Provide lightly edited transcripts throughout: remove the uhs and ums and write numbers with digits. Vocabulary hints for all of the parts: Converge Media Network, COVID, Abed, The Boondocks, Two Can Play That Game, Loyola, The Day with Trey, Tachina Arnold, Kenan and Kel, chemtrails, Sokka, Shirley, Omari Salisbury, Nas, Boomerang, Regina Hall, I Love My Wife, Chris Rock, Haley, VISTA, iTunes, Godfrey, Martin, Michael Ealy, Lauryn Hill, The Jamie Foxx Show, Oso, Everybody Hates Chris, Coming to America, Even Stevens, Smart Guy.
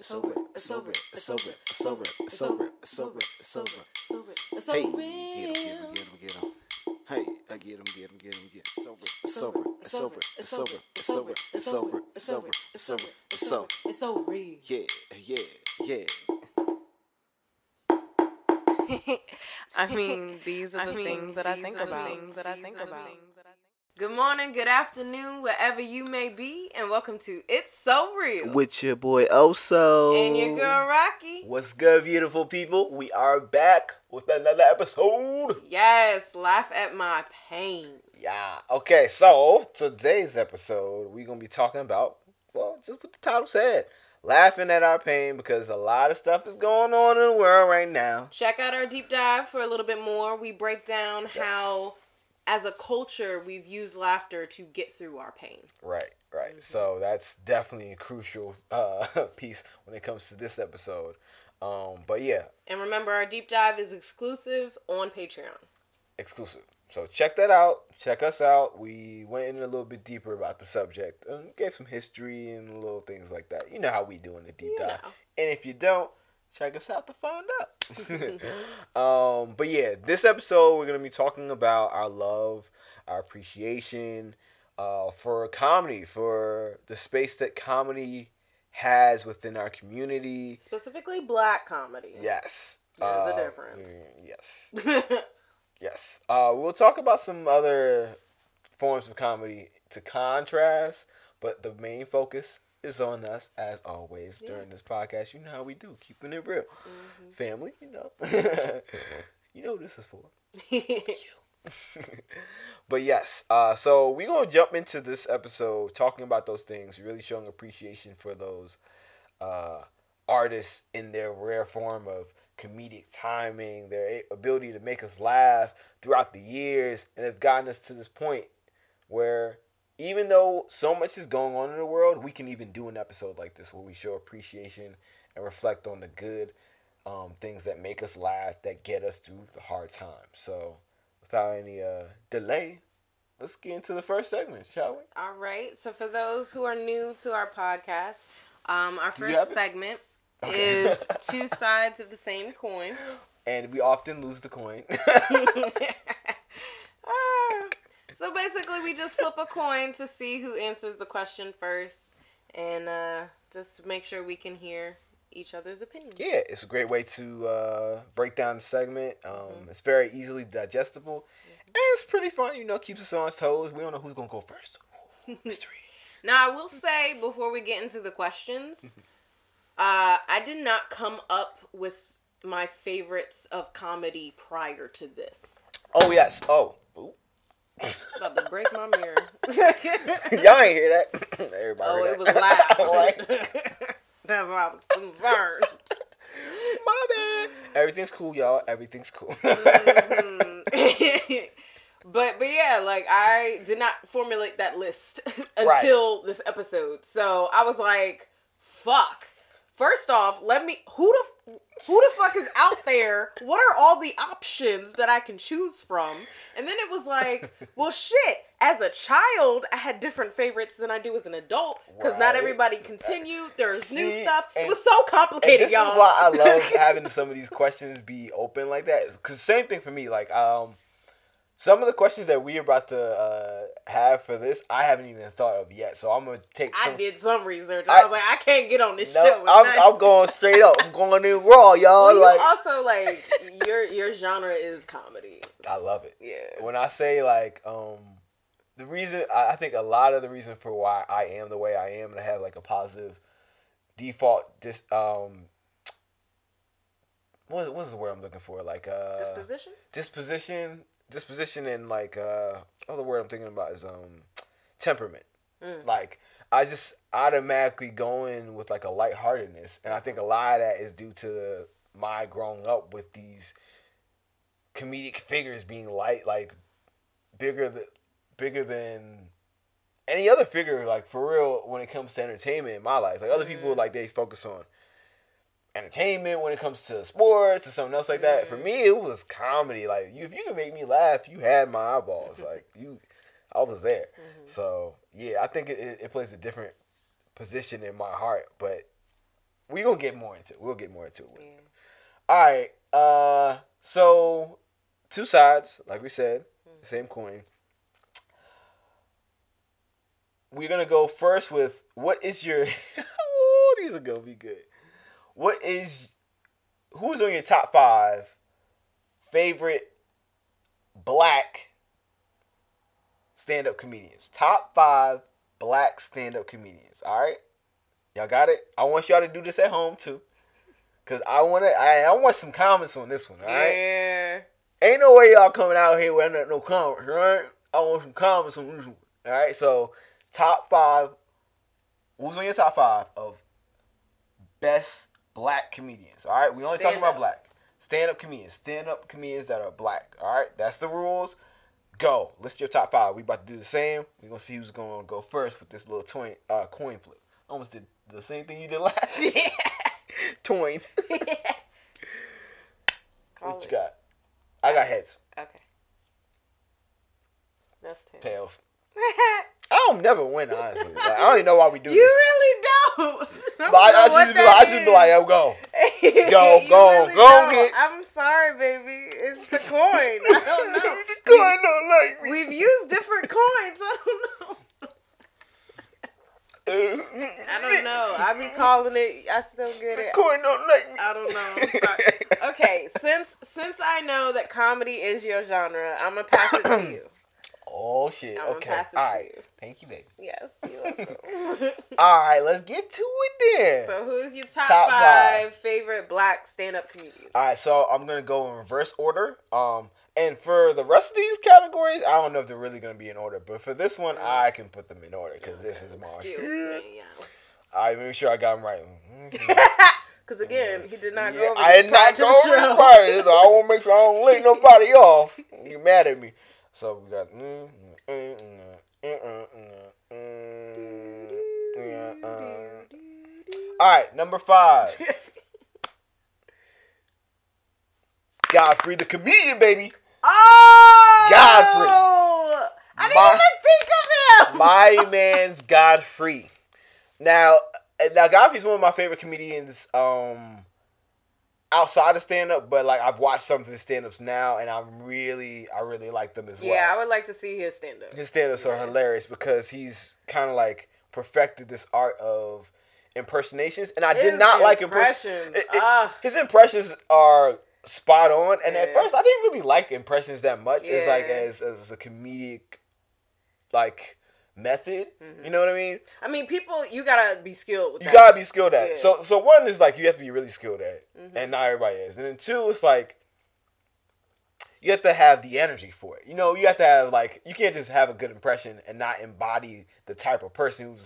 It's so real. Hey, get him. Hey, I get him. It's so real. Yeah. I mean, these are the things that I think about. Good morning, good afternoon, wherever you may be, and welcome to It's So Real. With your boy Oso. And your girl Rocky. What's good, beautiful people? We are back with another episode. Yes, laugh at my pain. Yeah, okay, so today's episode, we're going to be talking about, well, just what the title said. Laughing at our pain, because a lot of stuff is going on in the world right now. Check out our deep dive for a little bit more. We break down how, as a culture, we've used laughter to get through our pain. Right. Mm-hmm. So that's definitely a crucial piece when it comes to this episode. But yeah. And remember, our deep dive is exclusive on Patreon. So check that out. Check us out. We went in a little bit deeper about the subject and gave some history and little things like that. You know how we do in the deep dive. And if you don't, check us out to find out. But yeah, this episode we're going to be talking about our love, our appreciation for comedy, for the space that comedy has within our community. Specifically black comedy. Yes. There's a difference. Yes. Yes. We'll talk about some other forms of comedy to contrast, but the main focus is on us, as always, during this podcast. You know how we do, keeping it real. Mm-hmm. Family, you know. You know who this is for. But yes, so we're going to jump into this episode talking about those things, really showing appreciation for those artists in their rare form of comedic timing, their ability to make us laugh throughout the years, and have gotten us to this point where even though so much is going on in the world, we can even do an episode like this where we show appreciation and reflect on the good things that make us laugh, that get us through the hard times. So without any delay, let's get into the first segment, shall we? All right. So for those who are new to our podcast, our first segment is two sides of the same coin. And we often lose the coin. So basically, we just flip a coin to see who answers the question first. And just make sure we can hear each other's opinions. Yeah, it's a great way to break down the segment. It's very easily digestible. Mm-hmm. And it's pretty fun. You know, keeps us on our toes. We don't know who's going to go first. Mystery. Now, I will say, before we get into the questions, I did not come up with my favorites of comedy prior to this. Oh, yes. Oh. Ooh. About to break my mirror. Y'all ain't hear that. Everybody heard that. It was loud. That's why I was concerned. My bad. Everything's cool, y'all. Everything's cool. Mm-hmm. But yeah, like I did not formulate that list until this episode. So I was like, fuck. First off, who the fuck is out there? What are all the options that I can choose from? And then it was like, well, shit. As a child, I had different favorites than I do as an adult because not everybody continued. There's new stuff. It was so complicated, this y'all. This is why I love having some of these questions be open like that. Because same thing for me. Like, some of the questions that we're about to have for this, I haven't even thought of yet. So I'm going to take some. I did some research. I was like, I can't get on this show. I'm going straight up. I'm going in raw, y'all. Well, also, your genre is comedy. I love it. Yeah. When I say, like, the reason, I think a lot of the reason for why I am the way I am, and I have, like, a positive default, what's the word I'm looking for? Like, Disposition. Disposition and like other word I'm thinking about is temperament. Like I just automatically go in with like a lightheartedness, and I think a lot of that is due to my growing up with these comedic figures being light, like bigger than any other figure, like for real. When it comes to entertainment in my life, like other people, like they focus on entertainment when it comes to sports or something else like that. For me, it was comedy. Like, if you can make me laugh, you had my eyeballs. Like, I was there. Mm-hmm. So, yeah, I think it plays a different position in my heart. But We're going to get more into it. We'll get more into it. Yeah. All right. So, two sides, like we said, same coin. We're going to go first with what is your... Ooh, these are going to be good. What is... Who's on your top five favorite black stand-up comedians? Top five black stand-up comedians. All right? Y'all got it? I want y'all to do this at home, too. Because I want some comments on this one, all right? Yeah. Ain't no way y'all coming out here with no comments, all right? I want some comments on this one, all right? So, top five. Who's on your top five of best black comedians, all right? We only talking about black. Stand-up comedians. Stand-up comedians that are black, all right? That's the rules. Go. List your top five. We about to do the same. We're going to see who's going to go first with this little coin flip. I almost did the same thing you did last year. Toin. What you got? I got heads. Okay. That's tails. I don't never win, honestly. Like, I don't even know why we do this. You really don't. I should be like, yo, go. Go. Get. I'm sorry, baby. It's the coin. I don't know. The coin don't like me. We've used different coins. I don't know. I don't know. I be calling it. I still get it. Coin don't like me. I don't know. Sorry. Okay, since I know that comedy is your genre, I'm gonna pass it to you. Oh shit. I'm okay. Pass it all to right. You. Thank you, baby. Yes. You're welcome. All right. Let's get to it then. So, who's your top five favorite black stand-up comedians? All right. So I'm gonna go in reverse order. And for the rest of these categories, I don't know if they're really going to be in order. But for this one, I can put them in order because this is my shit. Yeah. All right, make sure I got them right. Because, again, he did not go over I did not go over the part. So I want to make sure I don't lick nobody off. You're mad at me. So we got... All right, number five. Godfrey the comedian, baby. Oh! Godfrey. I didn't even think of him. My man's Godfrey. Now Godfrey's one of my favorite comedians outside of stand-up, but like I've watched some of his stand-ups now, and I really like them as well. Yeah, I would like to see his stand-up. His stand-ups are hilarious because he's kind of like perfected this art of impersonations, and his impressions are spot on, and at first I didn't really like impressions that much. It's like as a comedic like method, you know what I mean? I mean, people, you gotta be skilled at. So one is like you have to be really skilled at, and not everybody is. And then two, it's like you have to have the energy for it. You know, you have to have like you can't just have a good impression and not embody the type of person who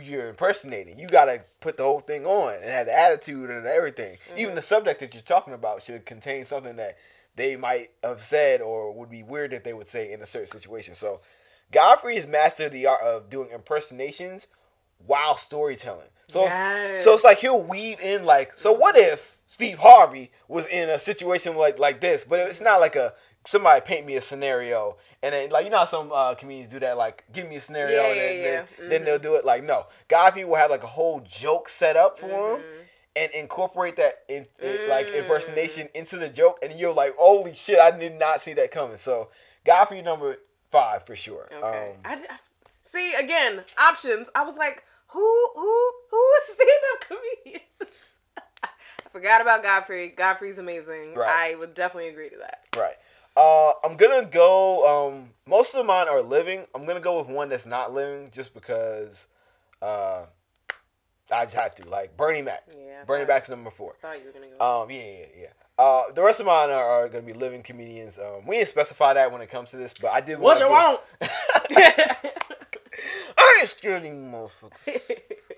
you're impersonating. You gotta put the whole thing on and have the attitude and everything. Mm-hmm. Even the subject that you're talking about should contain something that they might have said or would be weird that they would say in a certain situation. So Godfrey has mastered the art of doing impersonations while storytelling. So it's like he'll weave in like, so what if Steve Harvey was in a situation like this, but it's not like a somebody paint me a scenario, and then like you know how some comedians do that, like give me a scenario, then they'll do it. Like no, Godfrey will have like a whole joke set up for him, and incorporate that like impersonation into the joke, and you're like, holy shit, I did not see that coming. So Godfrey number five for sure. Okay, I see again options. I was like, who is stand-up comedians? I forgot about Godfrey. Godfrey's amazing. Right. I would definitely agree to that. Right. I'm gonna go, most of mine are living. I'm gonna go with one that's not living just because, I just have to, like, Bernie Mac. Yeah. Bernie Mac's number 4. I thought you were gonna go. Yeah. The rest of mine are gonna be living comedians. We didn't specify that when it comes to this, but I did want to. What you want? I ain't scared anymore, motherfuckers.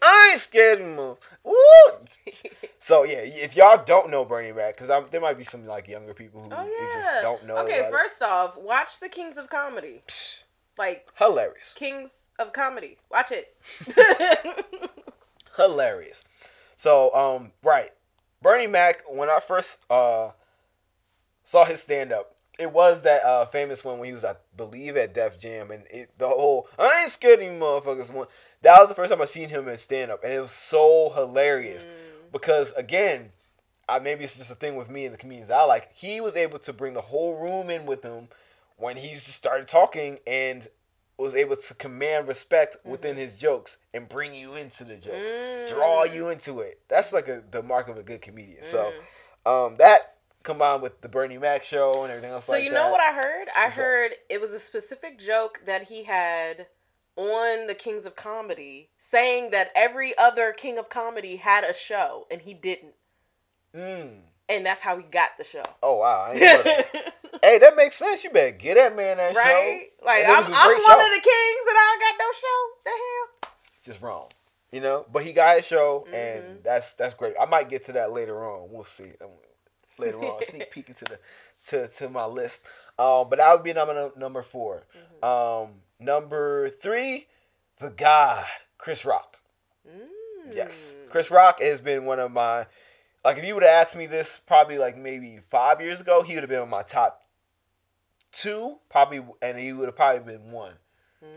I ain't scared anymore. Woo! So, yeah, if y'all don't know Bernie Mac, because there might be some, like, younger people who you just don't know. Okay, first off, watch The Kings of Comedy. Psh, like, hilarious. Kings of Comedy. Watch it. Hilarious. So, right. Bernie Mac, when I first saw his stand-up, it was that famous one when he was, I believe, at Def Jam, and the whole "I ain't scared of you motherfuckers" one. That was the first time I seen him in stand up, and it was so hilarious Because, again, maybe it's just a thing with me and the comedians that I like. He was able to bring the whole room in with him when he just started talking and was able to command respect within his jokes and bring you into the jokes, draw you into it. That's like the mark of a good comedian. So that combined with the Bernie Mac show and everything else like that. So you know what I heard? I heard it was a specific joke that he had on the Kings of Comedy saying that every other King of Comedy had a show and he didn't. And that's how he got the show. Oh, wow. I ain't heard that. Hey, that makes sense. You better get that man that show. Right? Like, I'm one of the kings and I don't got no show. The hell? Just wrong. You know? But he got his show, and that's great. I might get to that later on. We'll see. Later on, sneak peek into to my list. But that would be number four. Number three, the God, Chris Rock. Yes. Chris Rock has been one of my... Like, if you would have asked me this probably, like, maybe 5 years ago, he would have been on my top two, probably, and he would have probably been one,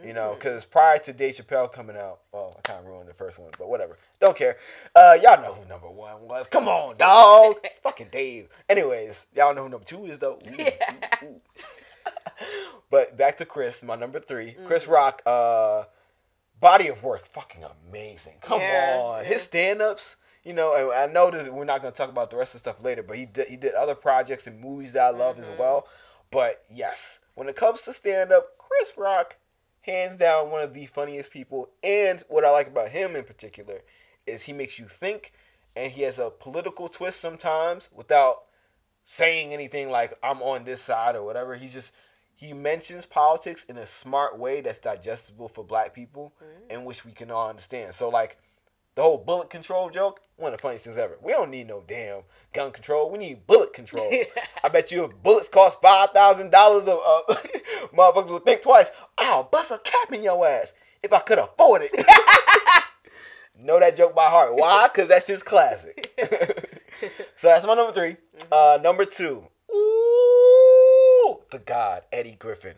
you know, because prior to Dave Chappelle coming out, well, I kind of ruined the first one, but whatever. Don't care. Y'all know who number one was. Come on, dog. It's fucking Dave. Anyways, y'all know who number two is, though. But back to Chris, my number three. Chris Rock, body of work, fucking amazing. Come on. His stand-ups. You know, and I know that we're not going to talk about the rest of the stuff later, but he did other projects and movies that I love as well. But yes, when it comes to stand-up, Chris Rock, hands down, one of the funniest people. And what I like about him in particular is he makes you think, and he has a political twist sometimes without saying anything like, I'm on this side or whatever. He mentions politics in a smart way that's digestible for black people and which we can all understand. So, like, the whole bullet control joke, one of the funniest things ever. We don't need no damn gun control. We need bullet control. I bet you if bullets cost $5,000, motherfuckers would think twice. I'll bust a cap in your ass if I could afford it. Know that joke by heart. Why? Because that shit's classic. So that's my number three. Number two. Ooh, the God, Eddie Griffin.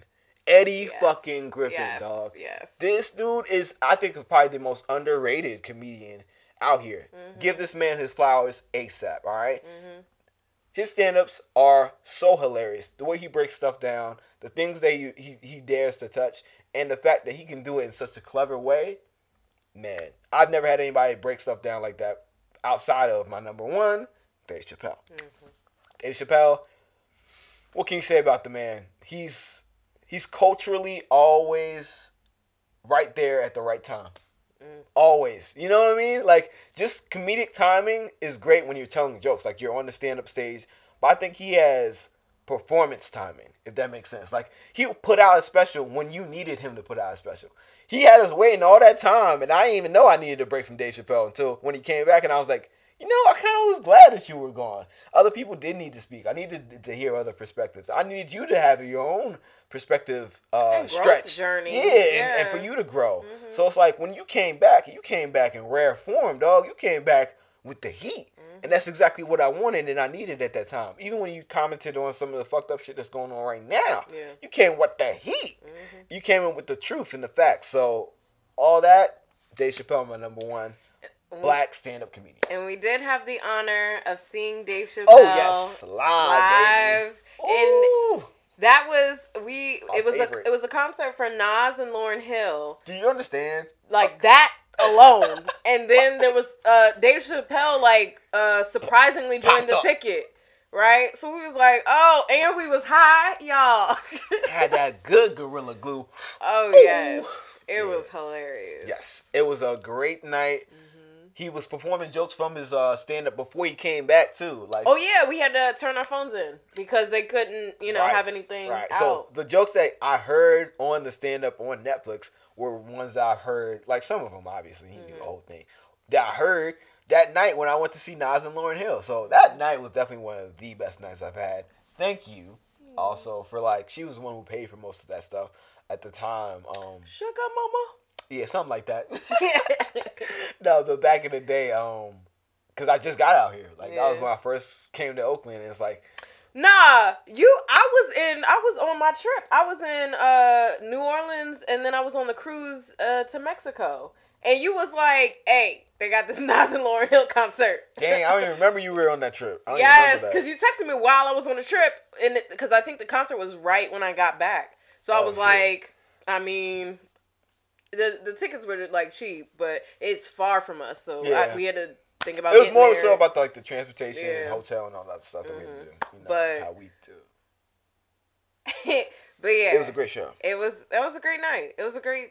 Fucking Griffin, dog. Yes. This dude is, I think, probably the most underrated comedian out here. Give this man his flowers ASAP, all right? His stand-ups are so hilarious. The way he breaks stuff down, the things that he dares to touch, and the fact that he can do it in such a clever way, man, I've never had anybody break stuff down like that outside of my number one, Dave Chappelle. Dave Chappelle, what can you say about the man? He's culturally always right there at the right time. Always. You know what I mean? Like, just comedic timing is great when you're telling jokes. Like, you're on the stand-up stage. But I think he has performance timing, if that makes sense. Like, he'll put out a special when you needed him to put out a special. He had us waiting all that time, and I didn't even know I needed a break from Dave Chappelle until when he came back, and I was like, you know, I kind of was glad that you were gone. Other people did need to speak. I needed to hear other perspectives. I needed you to have your own perspective and stretch. Journey. And for you to grow. So it's like when you came back in rare form, dog. You came back with the heat. And that's exactly what I wanted and I needed at that time. Even when you commented on some of the fucked up shit that's going on right now. You came with the heat. You came in with the truth and the facts. So all that, Dave Chappelle, my number one. Black stand-up comedian. And we did have the honor of seeing Dave Chappelle live. Baby. And that was it was a concert for Nas and Lauryn Hill. Do you understand? Like that alone. And then there was Dave Chappelle surprisingly joined the ticket. Right? So we was like, oh, and we was high, y'all. Had that good gorilla glue. Oh yes. It was hilarious. Yes. It was a great night. He was performing jokes from his stand-up before he came back, too. Like, oh, yeah. We had to turn our phones in because they couldn't, have anything out. So the jokes that I heard on the stand-up on Netflix were ones that I heard, like some of them, obviously. He knew the whole thing. That I heard that night when I went to see Nas and Lauryn Hill. So that night was definitely one of the best nights I've had. Thank you also for, she was the one who paid for most of that stuff at the time. Sugar Mama. Yeah, something like that. No, but back in the day, because I just got out here. That was when I first came to Oakland, and it's like... Nah, I was on my trip. I was in New Orleans, and then I was on the cruise to Mexico. And you was like, hey, they got this Nas and Lauryn Hill concert. Dang, I don't even remember you were on that trip. Yes, because you texted me while I was on the trip. And because I think the concert was right when I got back. So I was like, I mean, the tickets were like cheap, but it's far from us. So we had to think about getting there. It was more so about the transportation and hotel and all that stuff that we had to do. You know, but how we do. But yeah. It was a great show. It was a great night. It was a great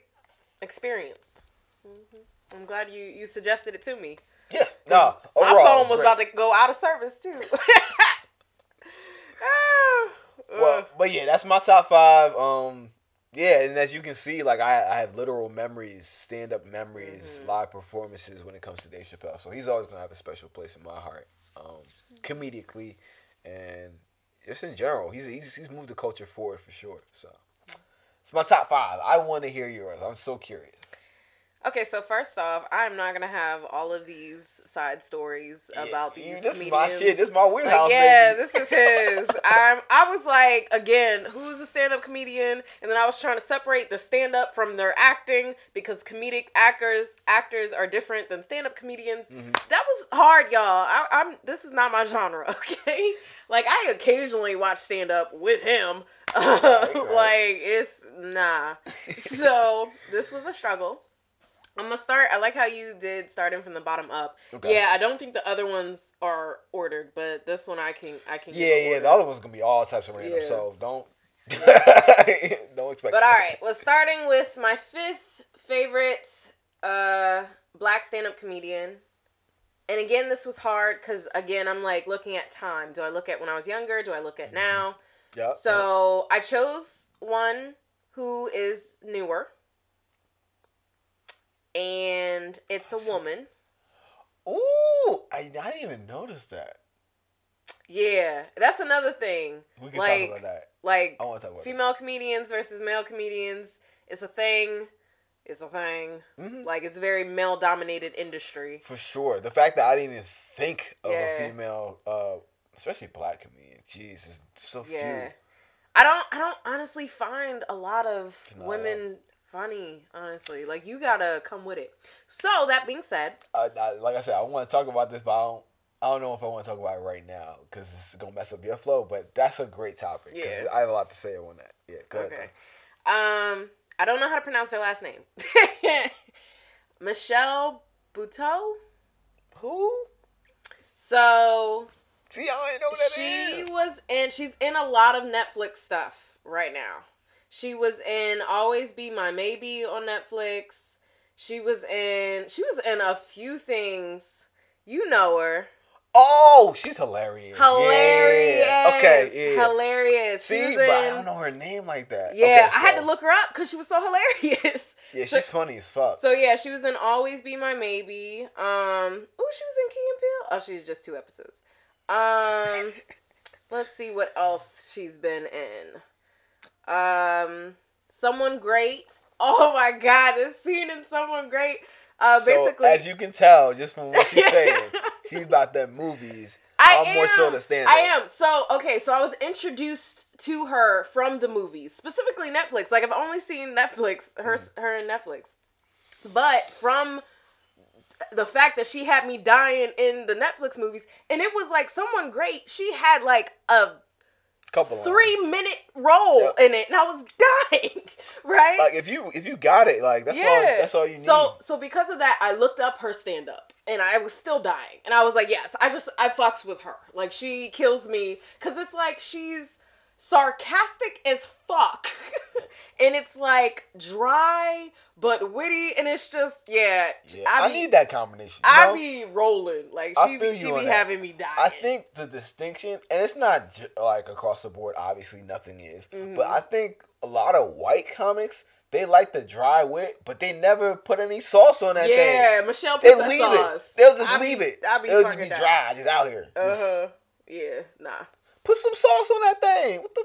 experience. Mm-hmm. I'm glad you suggested it to me. Yeah. No. Overall, my phone was about to go out of service too. Well, but yeah, that's my top five. Yeah, and as you can see, like I have literal memories, stand up memories, live performances when it comes to Dave Chappelle. So he's always gonna have a special place in my heart, comedically, and just in general. He's moved the culture forward for sure. So it's my top five. I want to hear yours. I'm so curious. Okay, so first off, I'm not going to have all of these side stories about these comedians. This is my shit. This is my wheelhouse, baby. This is his. I was like, again, who's a stand-up comedian? And then I was trying to separate the stand-up from their acting because comedic actors are different than stand-up comedians. Mm-hmm. That was hard, y'all. This is not my genre, okay? Like, I occasionally watch stand-up with him. Like, it's... Nah. So, this was a struggle. I'm going to start. I like how you did starting from the bottom up. Okay. Yeah, I don't think the other ones are ordered, but this one I can get ordered. Yeah, the other one's going to be all types of random, so don't don't expect. But all right, well, starting with my fifth favorite black stand-up comedian. And again, this was hard cuz again, I'm like looking at time. Do I look at when I was younger? Do I look at now? Yeah. So, I chose one who is newer. And it's a woman. Ooh, I didn't even notice that. Yeah, that's another thing. We can talk about that. Like, I want to talk about female comedians versus male comedians. It's a thing. It's a thing. Mm-hmm. Like, it's a very male-dominated industry. For sure. The fact that I didn't even think of a female, especially black comedian. Jeez, it's so few. I don't honestly find a lot of women... funny, honestly. Like, you gotta come with it. So, that being said... like I said, I want to talk about this, but I don't know if I want to talk about it right now, because it's going to mess up your flow, but that's a great topic. Yeah. I have a lot to say on that. Yeah, go ahead. I don't know how to pronounce her last name. Michelle Buteau? Who? So... See, I already know what that is. She's in a lot of Netflix stuff right now. She was in Always Be My Maybe on Netflix. She was in a few things. You know her. Oh, she's hilarious. Hilarious. Yeah. Okay. Yeah. Hilarious. See, but I don't know her name like that. Yeah, okay, so. I had to look her up because she was so hilarious. Yeah, she's funny as fuck. So yeah, she was in Always Be My Maybe. She was in Key and Peele. Oh, she's just 2 episodes. Let's see what else she's been in. Someone Great. Oh my God, this scene in Someone Great. Basically, as you can tell just from what she's saying, she's about them movies. I'm more so the stand-up. I am. So okay, so I was introduced to her from the movies, specifically Netflix. Like I've only seen Netflix, her in Netflix, but from the fact that she had me dying in the Netflix movies, and it was like Someone Great. She had like a couple 3-minute role in it, and I was dying, right? Like if you got it, like that's all you need. So because of that, I looked up her stand up, and I was still dying, and I was like, yes, I fucks with her, like she kills me, cause it's like she's sarcastic as fuck, and it's like dry but witty, and it's just I need that combination. I be rolling like she be having me die. I think the distinction, and it's not like across the board. Obviously, nothing is, but I think a lot of white comics. They like the dry wit, but they never put any sauce on that thing. Yeah, Michelle puts that sauce. They'll just leave it. They'll just be dry, just out here. Yeah, nah. Put some sauce on that thing. What the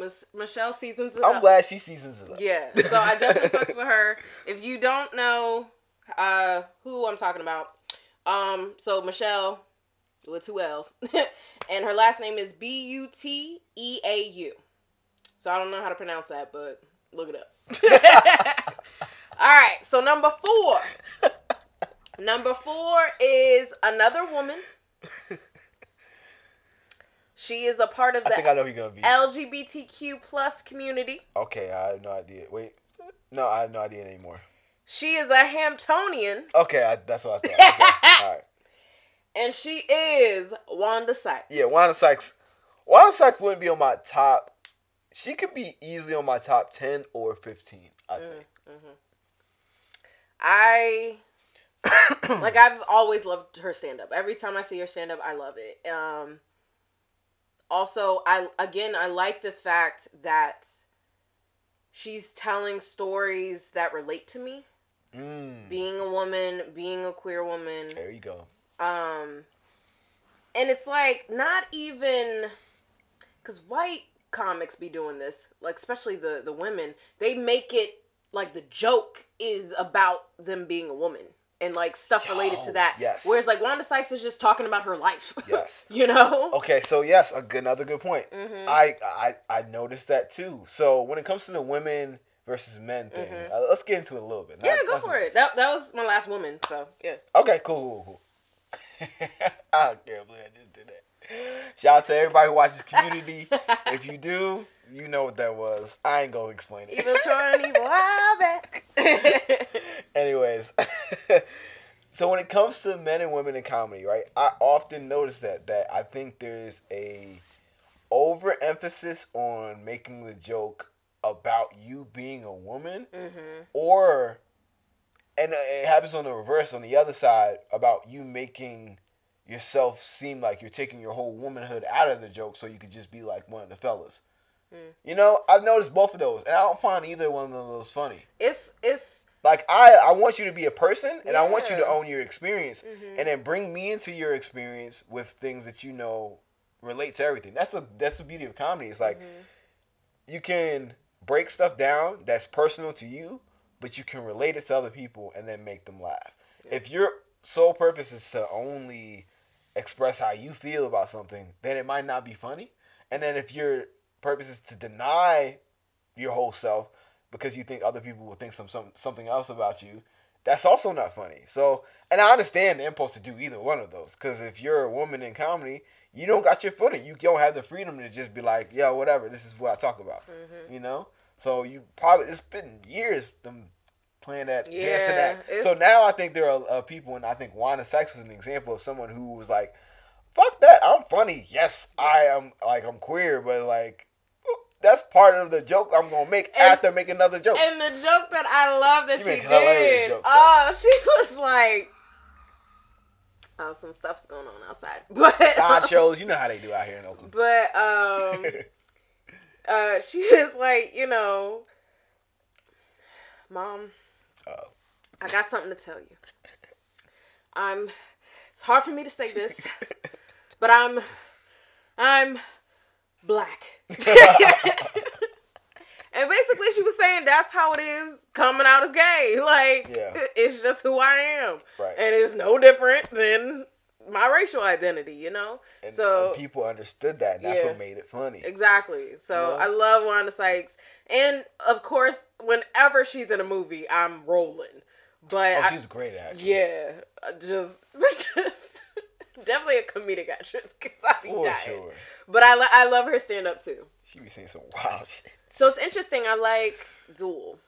fuck? Michelle seasons it up. I'm glad she seasons it up. Yeah, so I definitely fucks with her. If you don't know who I'm talking about, so Michelle with 2 L's, and her last name is B-U-T-E-A-U. So I don't know how to pronounce that, but look it up. All right, so number 4. Number 4 is another woman. She is a part of the LGBTQ plus community. Okay, I have no idea. Wait. No, I have no idea anymore. She is a Hamptonian. Okay, that's what I thought. Okay. All right. And she is Wanda Sykes. Yeah, Wanda Sykes. Wanda Sykes wouldn't be on my top. She could be easily on my top 10 or 15, I think. Mm-hmm. I've always loved her stand-up. Every time I see her stand-up, I love it. Also, I like the fact that she's telling stories that relate to me. Mm. Being a woman, being a queer woman. There you go. And it's like, not even, because white comics be doing this, like, especially the women, they make it like the joke is about them being a woman. And, like, stuff related to that. Yes. Whereas, like, Wanda Sykes is just talking about her life. Yes. You know? Okay, so, yes, another good point. Mm-hmm. I noticed that, too. So, when it comes to the women versus men thing, mm-hmm. Let's get into it a little bit. Yeah, go for it. That was my last woman, so, yeah. Okay, cool. I can't believe I didn't do that. Shout out to everybody who watches Community. If you do, you know what that was. I ain't gonna explain it. Evil Tron, evil back. Anyways, so when it comes to men and women in comedy, right? I often notice that I think there's a overemphasis on making the joke about you being a woman, mm-hmm. and it happens on the reverse, on the other side, about you making yourself seem like you're taking your whole womanhood out of the joke, so you could just be like one of the fellas. You know, I've noticed both of those, and I don't find either one of those funny. It's like I want you to be a person, and yeah. I want you to own your experience, mm-hmm. and then bring me into your experience with things that you know relate to everything. That's the beauty of comedy. It's like mm-hmm. you can break stuff down that's personal to you, but you can relate it to other people and then make them laugh. Yeah. If your sole purpose is to only express how you feel about something, then it might not be funny. And then if you're purpose is to deny your whole self because you think other people will think something else about you, that's also not funny. So, and I understand the impulse to do either one of those, because if you're a woman in comedy, you don't got your footing. You don't have the freedom to just be like, yo, whatever, this is what I talk about, mm-hmm. you know? So you probably, it's been years them playing that, dancing that. So now I think there are people, and I think Wanda Sykes was an example of someone who was like, fuck that, I'm funny. Yes, I am, like, I'm queer, but like, that's part of the joke I'm going to make after making another joke. And the joke that I love that she did. Jokes, she was like, oh, some stuff's going on outside. But, side shows, you know how they do out here in Oakland. But she was like, you know, Mom, I got something to tell you. It's hard for me to say this, but I'm black. And basically she was saying that's how it is coming out as gay. Like, it's just who I am. Right. And it's no different than my racial identity, you know? And, and people understood that, and that's what made it funny. Exactly. So I love Wanda Sykes. And of course, whenever she's in a movie, I'm rolling. But she's a great actress. Yeah. Just definitely a comedic actress, because I be dying. Sure. But I love her stand-up, too. She be saying some wild shit. So it's interesting. I like dual.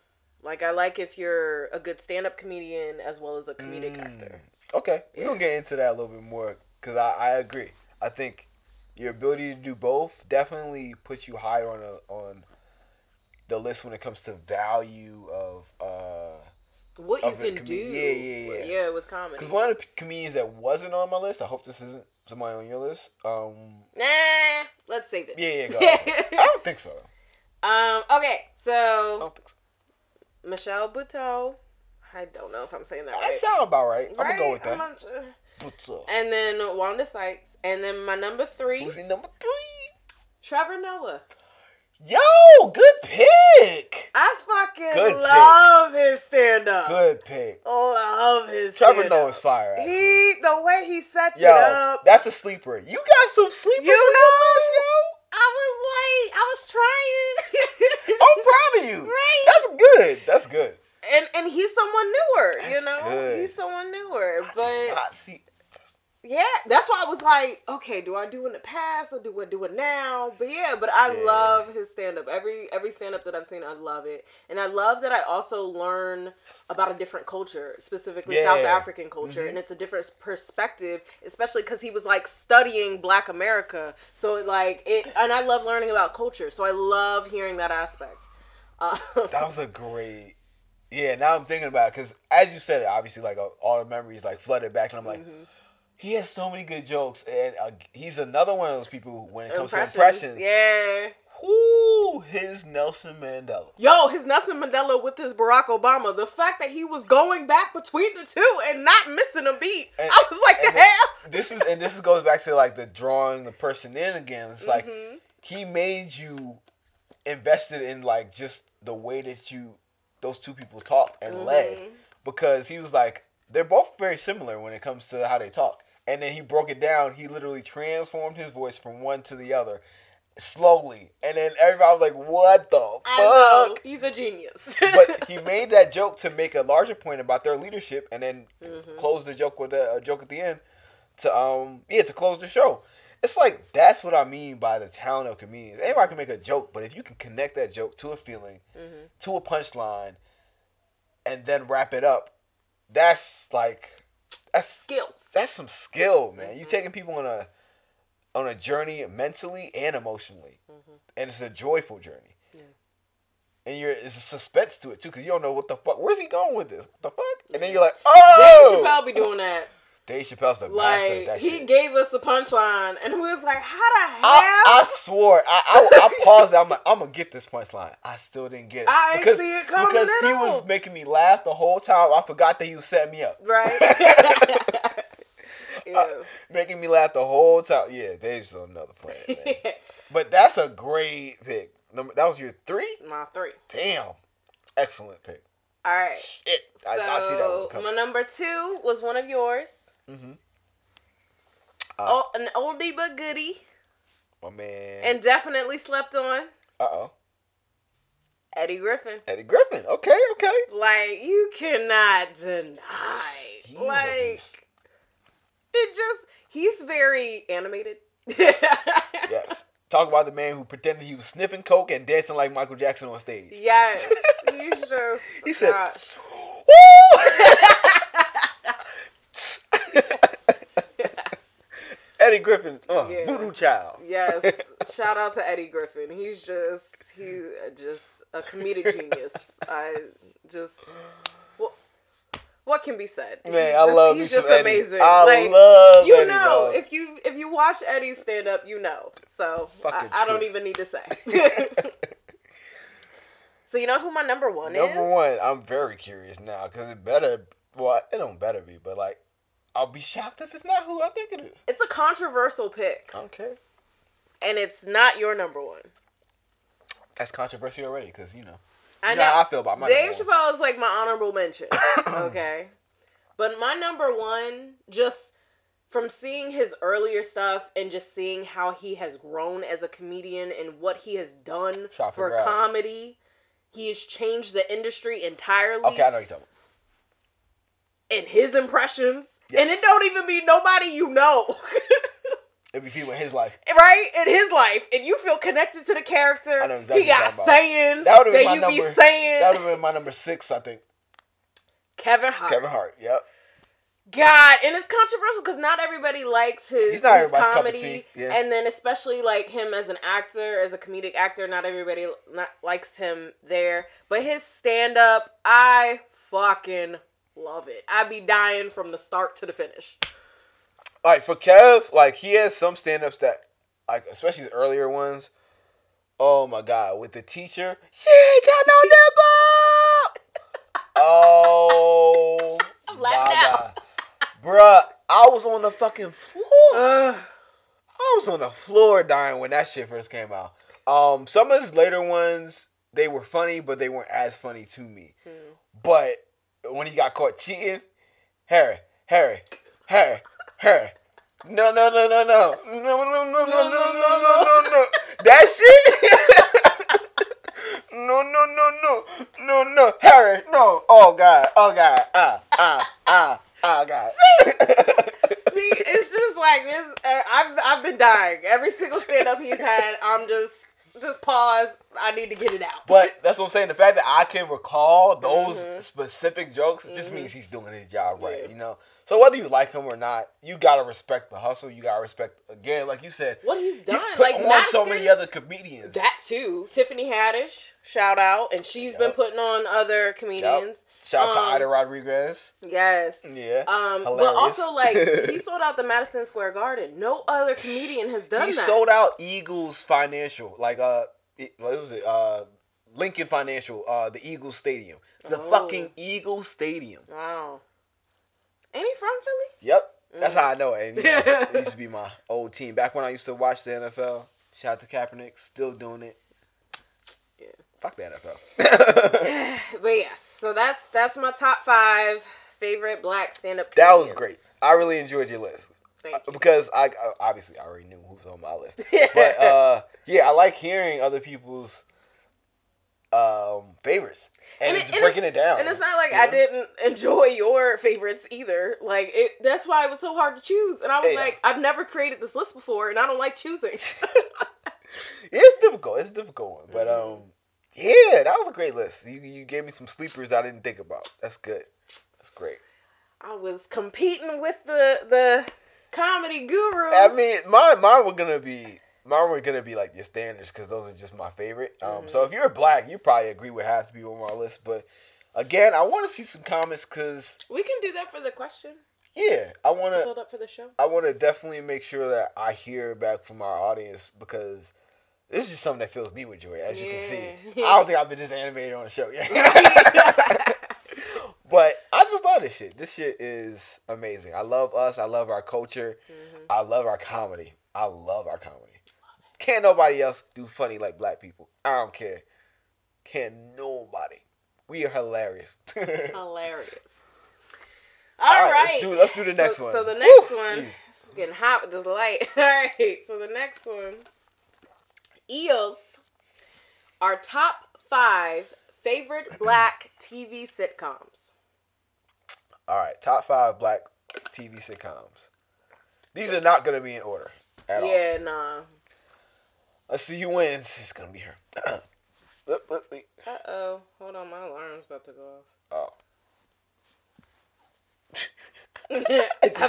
Like, I like if you're a good stand-up comedian as well as a comedic actor. Okay. Yeah. We're going to get into that a little bit more, because I agree. I think your ability to do both definitely puts you higher on the list when it comes to value of... what you can do, with comedy. Because one of the comedians that wasn't on my list, I hope this isn't somebody on your list. Nah, let's save it. Yeah, go ahead. I don't think so. Okay, so I don't think so. Michelle Buteau. I don't know if I'm saying that right. That sounds about right. I'm gonna go with that. Buteau. And then Wanda Sykes, and then my number 3. Who's in number 3? Trevor Noah. Yo, good pick. I fucking love his stand-up. Good pick. Love his stand-up. Trevor Noah's fire, actually. The way he sets it up. That's a sleeper. You got some sleepers, I was trying. I'm proud of you. Right? That's good. and he's someone newer, that's you know? Good. He's someone newer. But I did not see that. Yeah, that's why I was like, okay, do I do in the past or do I do it now? But yeah, but I love his stand-up. Every stand-up that I've seen, I love it. And I love that I also learn about a different culture, specifically South African culture. Mm-hmm. And it's a different perspective, especially because he was like studying Black America. So and I love learning about culture. So I love hearing that aspect. That was a great... Yeah, now I'm thinking about it, because as you said it, obviously, like, all the memories, like, flooded back, and I'm like, he has so many good jokes, and he's another one of those people when it comes to impressions. Yeah. Ooh, his Nelson Mandela. Yo, his Nelson Mandela with his Barack Obama. The fact that he was going back between the two and not missing a beat. And I was like, the hell? This goes back to, like, the drawing the person in again. It's like, he made you invested in, like, just the way that those two people talked and led, because he was like, they're both very similar when it comes to how they talk. And then he broke it down. He literally transformed his voice from one to the other slowly. And then everybody was like, what the fuck? I know. He's a genius. But he made that joke to make a larger point about their leadership, and then closed the joke with a joke at the end to close the show. It's like, that's what I mean by the talent of comedians. Anybody can make a joke, but if you can connect that joke to a feeling, to a punchline, and then wrap it up, that's skills. That's some skill, man. You're taking people on a journey mentally and emotionally, and it's a joyful journey. Yeah. And it's a suspense to it too, because you don't know what the fuck. Where's he going with this? What the fuck? And then you're like, oh, Dave Chappelle be doing that. Dave Chappelle's the master of that shit. He gave us the punchline, and we was like, how the hell? I swore. I paused it. I'm like, I'm going to get this punchline. I still didn't get it. I didn't see it coming because he was making me laugh the whole time. I forgot that he was setting me up. Right. Making me laugh the whole time. Yeah, Dave's on another planet, man. But that's a great pick. That was your three? My three. Damn. Excellent pick. All right. Shit. So, I see that one coming. My number two was one of yours. Mm-hmm. An oldie but goodie. My man. And definitely slept on. Uh-oh. Eddie Griffin. Okay. Like, you cannot deny. Jesus. Like, he's very animated. Yes. Talk about the man who pretended he was sniffing coke and dancing like Michael Jackson on stage. Yes. He's just... he said, woo! Eddie Griffin, voodoo child. Yes, shout out to Eddie Griffin. He's just a comedic genius. What can be said? Man, I love he's just amazing. I love Eddie, bro. If you watch Eddie stand up, you know. So I don't even need to say. So you know who my number one is? Number one, I'm very curious now because it better. Well, it don't better be, but like. I'll be shocked if it's not who I think it is. It's a controversial pick. Okay. And it's not your number one. That's controversial already, because, you know. I know how I feel about my Dave Chappelle is like my honorable mention. Okay. But my number one, just from seeing his earlier stuff and just seeing how he has grown as a comedian and what he has done for comedy, he has changed the industry entirely. Okay, I know you're talking about. And his impressions. Yes. And it don't even be nobody you know. It be people in his life. Right? In his life. And you feel connected to the character. I know exactly. He got sayings that you be saying. That would have been my number six, I think. Kevin Hart, yep. God, and it's controversial because not everybody likes his comedy. Yeah. And then especially like him as an actor, as a comedic actor, not everybody likes him there. But his stand-up, I fucking love it. I be dying from the start to the finish. All right, for Kev, like, he has some stand-ups that, like, especially his earlier ones, oh, my God, with the teacher, she ain't got no nipple! Oh, I'm laughing now. Bruh, I was on the fucking floor. I was on the floor dying when that shit first came out. Some of his later ones, they were funny, but they weren't as funny to me. But when he got caught cheating, Harry. No. That shit? No. Harry, no. Oh, oh God, oh God. See, it's just like this. I've been dying. Every single stand up he's had, I'm just pause. I need to get it out. But that's what I'm saying. The fact that I can recall those specific jokes just means he's doing his job right. Yeah. You know. So whether you like him or not, you gotta respect the hustle. You gotta respect, again, like you said, what he's done. He's put like on so many other comedians. That too. Tiffany Haddish, shout out, and she's been putting on other comedians. Shout out to Ida Rodriguez. Yes. Yeah. But also like he sold out the Madison Square Garden. No other comedian has done that. He sold out Eagles Financial, like what was it? Lincoln Financial, the Eagle Stadium, the fucking Eagle Stadium. Wow. Ain't he from Philly? Yep. That's how I know it. And, it used to be my old team. Back when I used to watch the NFL, shout out to Kaepernick. Still doing it. Yeah. Fuck the NFL. But yes, so that's my top 5 favorite black stand-up comedians. That was great. I really enjoyed your list. Thank you. Because I obviously already knew who's on my list. But I like hearing other people's favorites and it's breaking it down, and it's not like I didn't enjoy your favorites either. Like that's why it was so hard to choose, and I was like, I've never created this list before, and I don't like choosing. It's a difficult one, but that was a great list. You gave me some sleepers I didn't think about. That's good. That's great. I was competing with the comedy guru. I mean, mine were gonna be like your standards because those are just my favorite. So if you're black, you probably agree with half the people on my list. But again, I want to see some comments because we can do that for the question. Yeah, I want to build up for the show. I want to definitely make sure that I hear back from our audience because this is something that fills me with joy. As you can see, I don't think I've been this animated on the show yet. But I just love this shit. This shit is amazing. I love us. I love our culture. I love our comedy. Can't nobody else do funny like black people. I don't care. Can't nobody. We are hilarious. All right. Let's do the next one. So the next one. It's getting hot with this light. All right. So the next one. Eels. Our top 5 favorite black TV sitcoms. All right. Top 5 black TV sitcoms. These are not going to be in order at all. Yeah, nah. Let's see who wins. It's going to be her. Uh-oh. Hold on. My alarm's about to go off. Oh.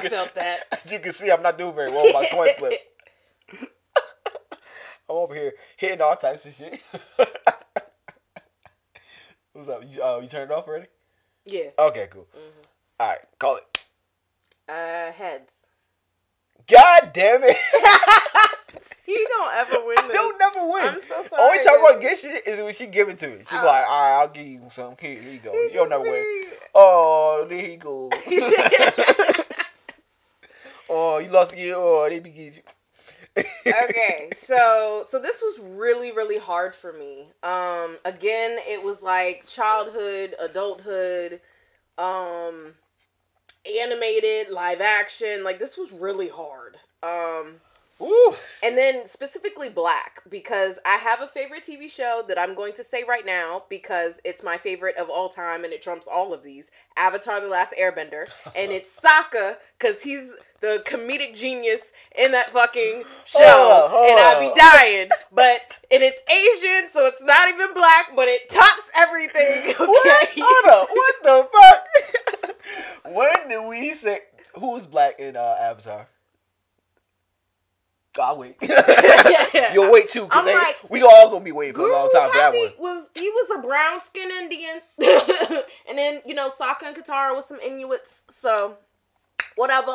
Felt that. As you can see, I'm not doing very well with my coin flip. I'm over here hitting all types of shit. What's up? You turned it off already? Yeah. Okay, cool. All right. Call it. Heads. God damn it. You don't ever win this. You'll never win. I'm so sorry. Only time I get shit is when she give it to me. She's like, all right, I'll give you some. Here you go. You'll never win. Oh, there he goes. Oh, you lost again. Oh, they be get you. Okay, so this was really, really hard for me. Again, it was like childhood, adulthood, animated, live action. Like, this was really hard. Ooh. And then specifically black, because I have a favorite TV show that I'm going to say right now because it's my favorite of all time and it trumps all of these. Avatar: The Last Airbender. And it's Sokka because he's the comedic genius in that fucking show. And I be dying. And it's Asian, so it's not even black, but it tops everything. Okay? What the fuck? When did we say who was black in Avatar? I'll wait. You'll wait too, because like, we all gonna be waiting for a long time for that one. He was a brown skinned Indian, and then Sokka and Katara with some Inuits, so whatever.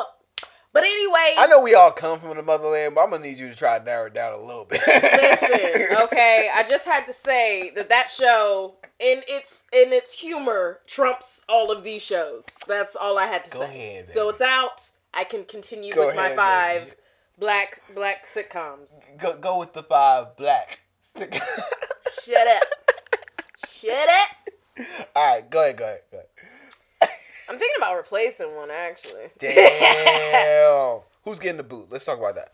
But anyway, I know we all come from the motherland, but I'm gonna need you to try to narrow it down a little bit. Listen, okay, I just had to say that show in its humor trumps all of these shows. That's all I had to say. Ahead, so it's out. I can continue with my 5. Baby. Black sitcoms. Go with the 5 black sitcoms. Shut up. All right, go ahead. I'm thinking about replacing one, actually. Damn. Who's getting the boot? Let's talk about that.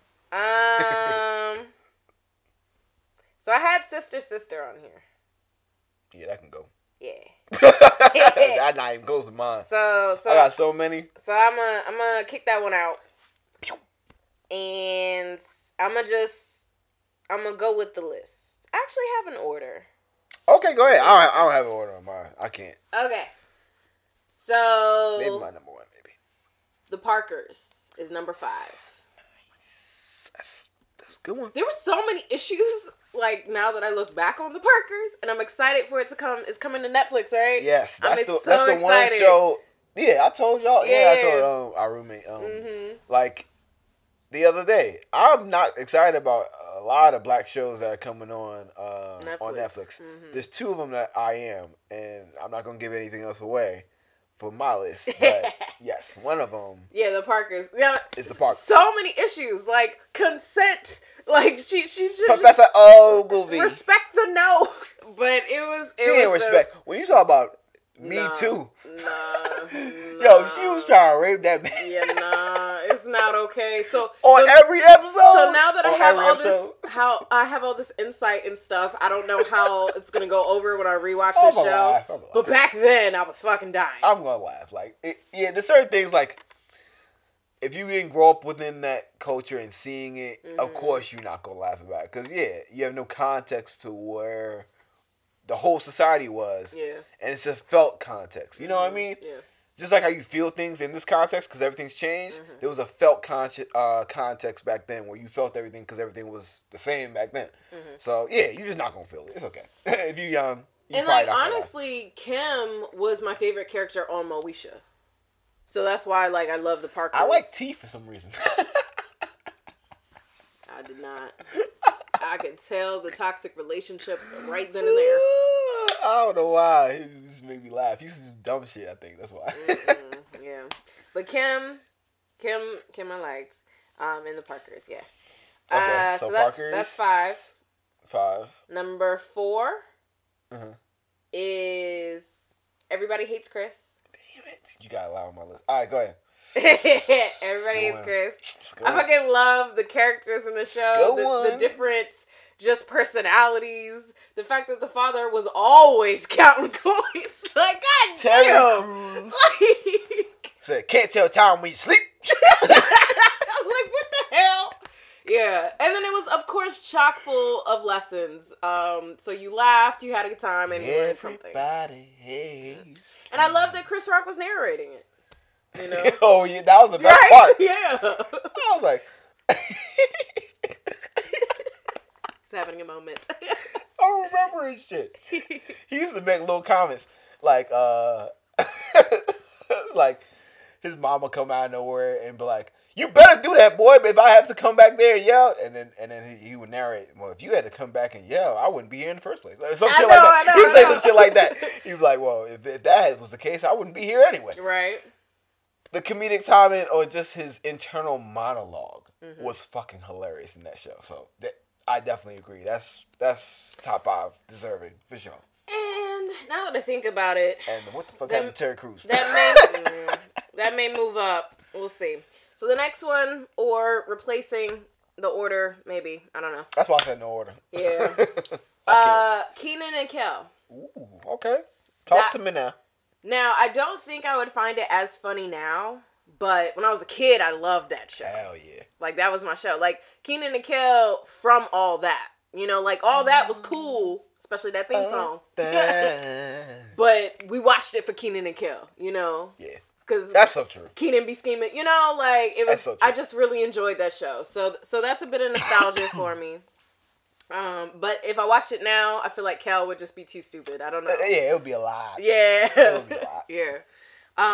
So I had Sister on here. Yeah, that can go. Yeah. I'm not even close to mine. So I got so many. So I'm gonna kick that one out, and I'm gonna go with the list. I actually have an order. Okay, go ahead. I don't have an order on mine. I can't. Okay. So maybe my number one. Maybe The Parkers is number 5. That's a good one. There were so many issues. Like, now that I look back on The Parkers, and I'm excited for it to come. It's coming to Netflix, right? Yes, that's the one show. Yeah, I told y'all. Yeah, I told our roommate. Like the other day, I'm not excited about a lot of black shows that are coming on Netflix. Mm-hmm. There's 2 of them that I am, and I'm not gonna give anything else away for my list. But yes, one of them. Yeah, The Parkers. Yeah, it's The Parkers. So many issues, like consent. Like, she should Professor Ogilvy. Respect the no. But it was... She didn't respect. When you talk about Me Too. Yo, she was trying to rape that man. Yeah, it's not okay. So on every episode? So now that I have all this insight and stuff, I don't know how it's going to go over when I rewatch this show. But back then, I was fucking dying. I'm going to laugh. Like, there's certain things like... If you didn't grow up within that culture and seeing it, of course you're not going to laugh about it. Because, you have no context to where the whole society was. Yeah. And it's a felt context. You know what I mean? Yeah. Just like how you feel things in this context because everything's changed. Mm-hmm. There was a felt context back then where you felt everything because everything was the same back then. Mm-hmm. So, you're just not going to feel it. It's okay. If you're young, you're probably not gonna honestly, laugh. Kim was my favorite character on Moesha. So that's why, like, I love The Parkers. I like T for some reason. I did not. I could tell the toxic relationship right then and there. I don't know why. It just made me laugh. He's just dumb shit, I think. That's why. Yeah. But Kim I liked. In The Parkers, yeah. Okay, so Parkers, that's 5. 5. Number 4 is Everybody Hates Chris. You got a lot on my list. All right, go ahead. Everybody Hates Chris. I fucking love the characters in the show. The different just personalities. The fact that the father was always counting coins. Like, God damn. Like, said, can't tell time when you sleep. Like, what the hell? Yeah. And then it was, of course, chock full of lessons. So you laughed, you had a good time, and you learned something. Everybody hates. And I love that Chris Rock was narrating it. You know? Oh, yeah, that was the best part. Yeah. I was like... He's having a moment. I'm remembering shit. He used to make little comments. Like, like, his mom would come out of nowhere and be like, you better do that, boy, but if I have to come back there and yell, and then he would narrate, well, if you had to come back and yell, I wouldn't be here in the first place. He would say some shit like that. He was like, well, if that was the case, I wouldn't be here anyway. Right. The comedic timing or just his internal monologue was fucking hilarious in that show. So I definitely agree. That's top 5 deserving, for sure. And now that I think about it. And what the fuck happened to Terry Crews? That may move up. We'll see. So the next one, or replacing the order, maybe. I don't know. That's why I said no order. Yeah. Kenan and Kel. Ooh, okay. Talk to me now. Now, I don't think I would find it as funny now, but when I was a kid, I loved that show. Hell yeah. Like, that was my show. Like, Kenan and Kel from All That. You know, like, All That was cool, especially that theme song. But we watched it for Kenan and Kel, you know? Yeah. Cause that's so true. Kenan be scheming, you know, like it was. So I just really enjoyed that show, so that's a bit of nostalgia for me. But if I watched it now, I feel like Cal would just be too stupid. I don't know. Yeah, it would be a lot. Yeah, it would be a lot. Yeah.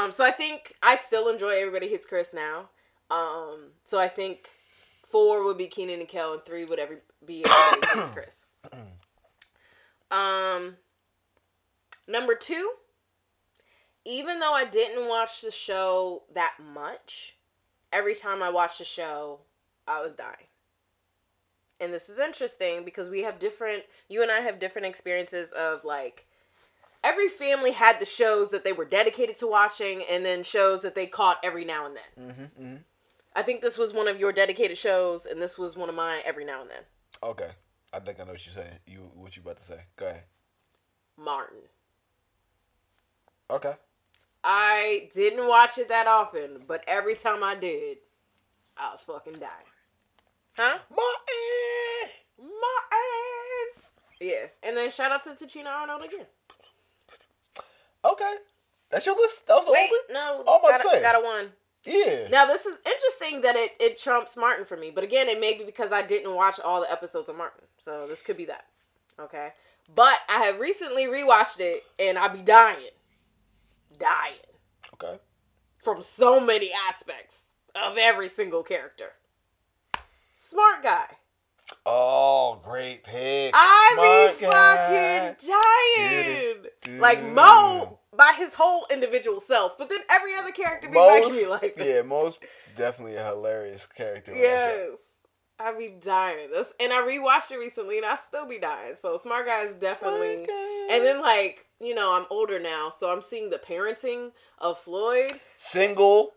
So I think I still enjoy Everybody Hates Chris now. So I think 4 would be Kenan and Kel, and 3 would be Everybody Hates Chris. Number 2. Even though I didn't watch the show that much, every time I watched the show, I was dying. And this is interesting because you and I have different experiences of, like, every family had the shows that they were dedicated to watching and then shows that they caught every now and then. I think this was one of your dedicated shows and this was one of mine every now and then. Okay. I think I know what you're saying. What you about to say. Go ahead. Martin. Okay. I didn't watch it that often, but every time I did, I was fucking dying. Huh? Martin! Yeah. And then shout out to Tachina Arnold again. Okay. That's your list? That was no. Oh, my God. Got a one. Yeah. Now, this is interesting that it trumps Martin for me. But again, it may be because I didn't watch all the episodes of Martin. So this could be that. Okay. But I have recently rewatched it, and I be dying. Okay. From so many aspects of every single character. Smart Guy. Oh, great pick. I be fucking dying. Dude. Like Mo by his whole individual self, but then every other character be making me like that. Yeah, Mo's definitely a hilarious character. Yes. I be dying. And I rewatched it recently and I still be dying. So Smart Guy is definitely. And then like, you know, I'm older now, so I'm seeing the parenting of Floyd. Single.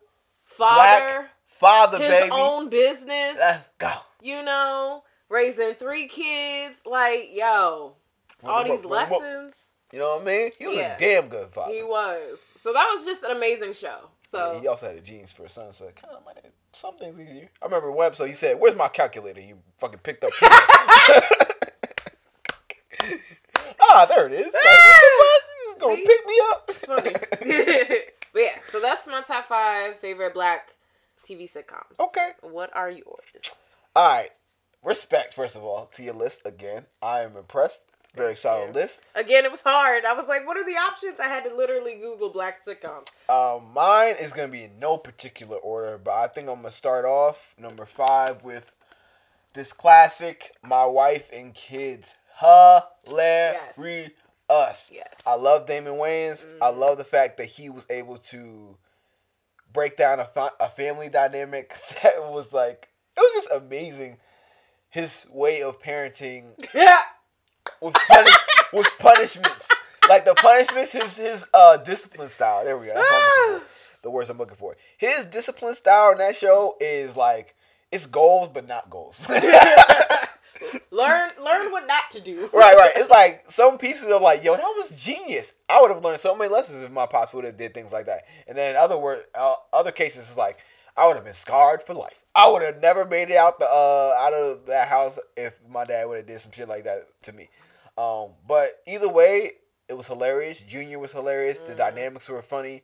Father. Father, his baby. His own business. Let's go. You know, raising three kids. Like, yo, all these lessons. You know what I mean? He was a damn good father. He was. So that was just an amazing show. So yeah, he also had a genius for his son, so it kind of made some things easier. I remember one episode, you said, "Where's my calculator?" You fucking picked up. There it is. Like, what the fuck? It's going to pick me up. Funny. But yeah, so that's my top 5 favorite black TV sitcoms. Okay. What are yours? All right. Respect, first of all, to your list again. I am impressed. Very solid list. Again, it was hard. I was like, what are the options? I had to literally Google black sitcoms. Mine is going to be in no particular order, but I think I'm going to start off number 5 with this classic, My Wife and Kids. Hilarious. Yes. I love Damon Wayans. Mm-hmm. I love the fact that he was able to break down a family dynamic that was like, it was just amazing. His way of parenting. Yeah. With punishments. Like the punishments, his discipline style. There we go. That's the words I'm looking for. His discipline style in that show is like, it's goals, but not goals. learn what not to do. Right. It's like some pieces are like, yo, that was genius. I would have learned so many lessons if my pops would have did things like that. And then in other cases, it's like, I would have been scarred for life. I would have never made it out of that house if my dad would have did some shit like that to me. But either way, it was hilarious. Junior was hilarious. The dynamics were funny.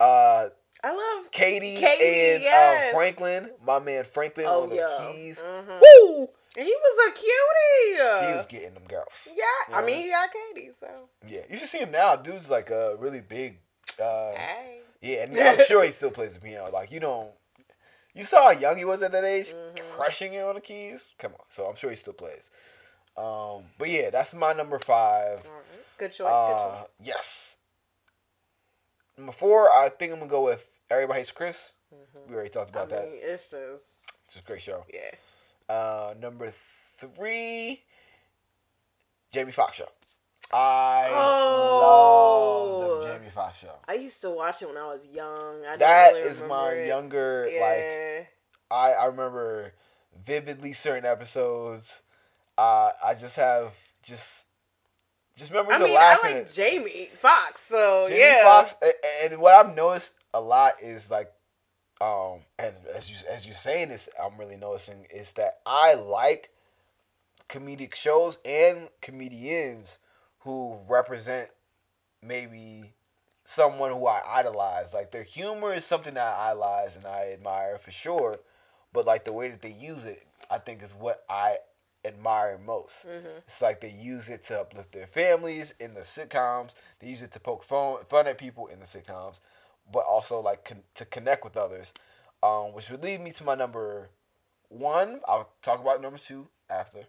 I love Katie and Franklin. My man Franklin on the keys. Mm-hmm. Woo! And he was a cutie. He was getting them girls. Yeah, you know? I mean, he got Katie, so. Yeah, you should see him now. Dude's like a really big. Yeah, and I'm sure he still plays the piano. Like, you saw how young he was at that age, crushing it on the keys. Come on. So I'm sure he still plays. But yeah, that's my number 5. Right. Good choice. Yes. Number 4, I think I'm gonna go with Everybody Hates Chris. Mm-hmm. We already talked about that. It's just a great show. Yeah. Number 3, Jamie Foxx show. I love the Jamie Foxx show. I used to watch it when I was young. I remember vividly certain episodes. I just have just memories of laughing. I like Jamie Foxx, so Jamie Foxx, and what I've noticed a lot is like, and as you're saying this, I'm really noticing is that I like comedic shows and comedians who represent maybe someone who I idolize. Like, their humor is something that I idolize and I admire for sure, but, like, the way that they use it, I think is what I admire most. Mm-hmm. It's like they use it to uplift their families in the sitcoms. They use it to poke fun at people in the sitcoms, but also, like, to connect with others, which would lead me to my number 1. I'll talk about number 2 after.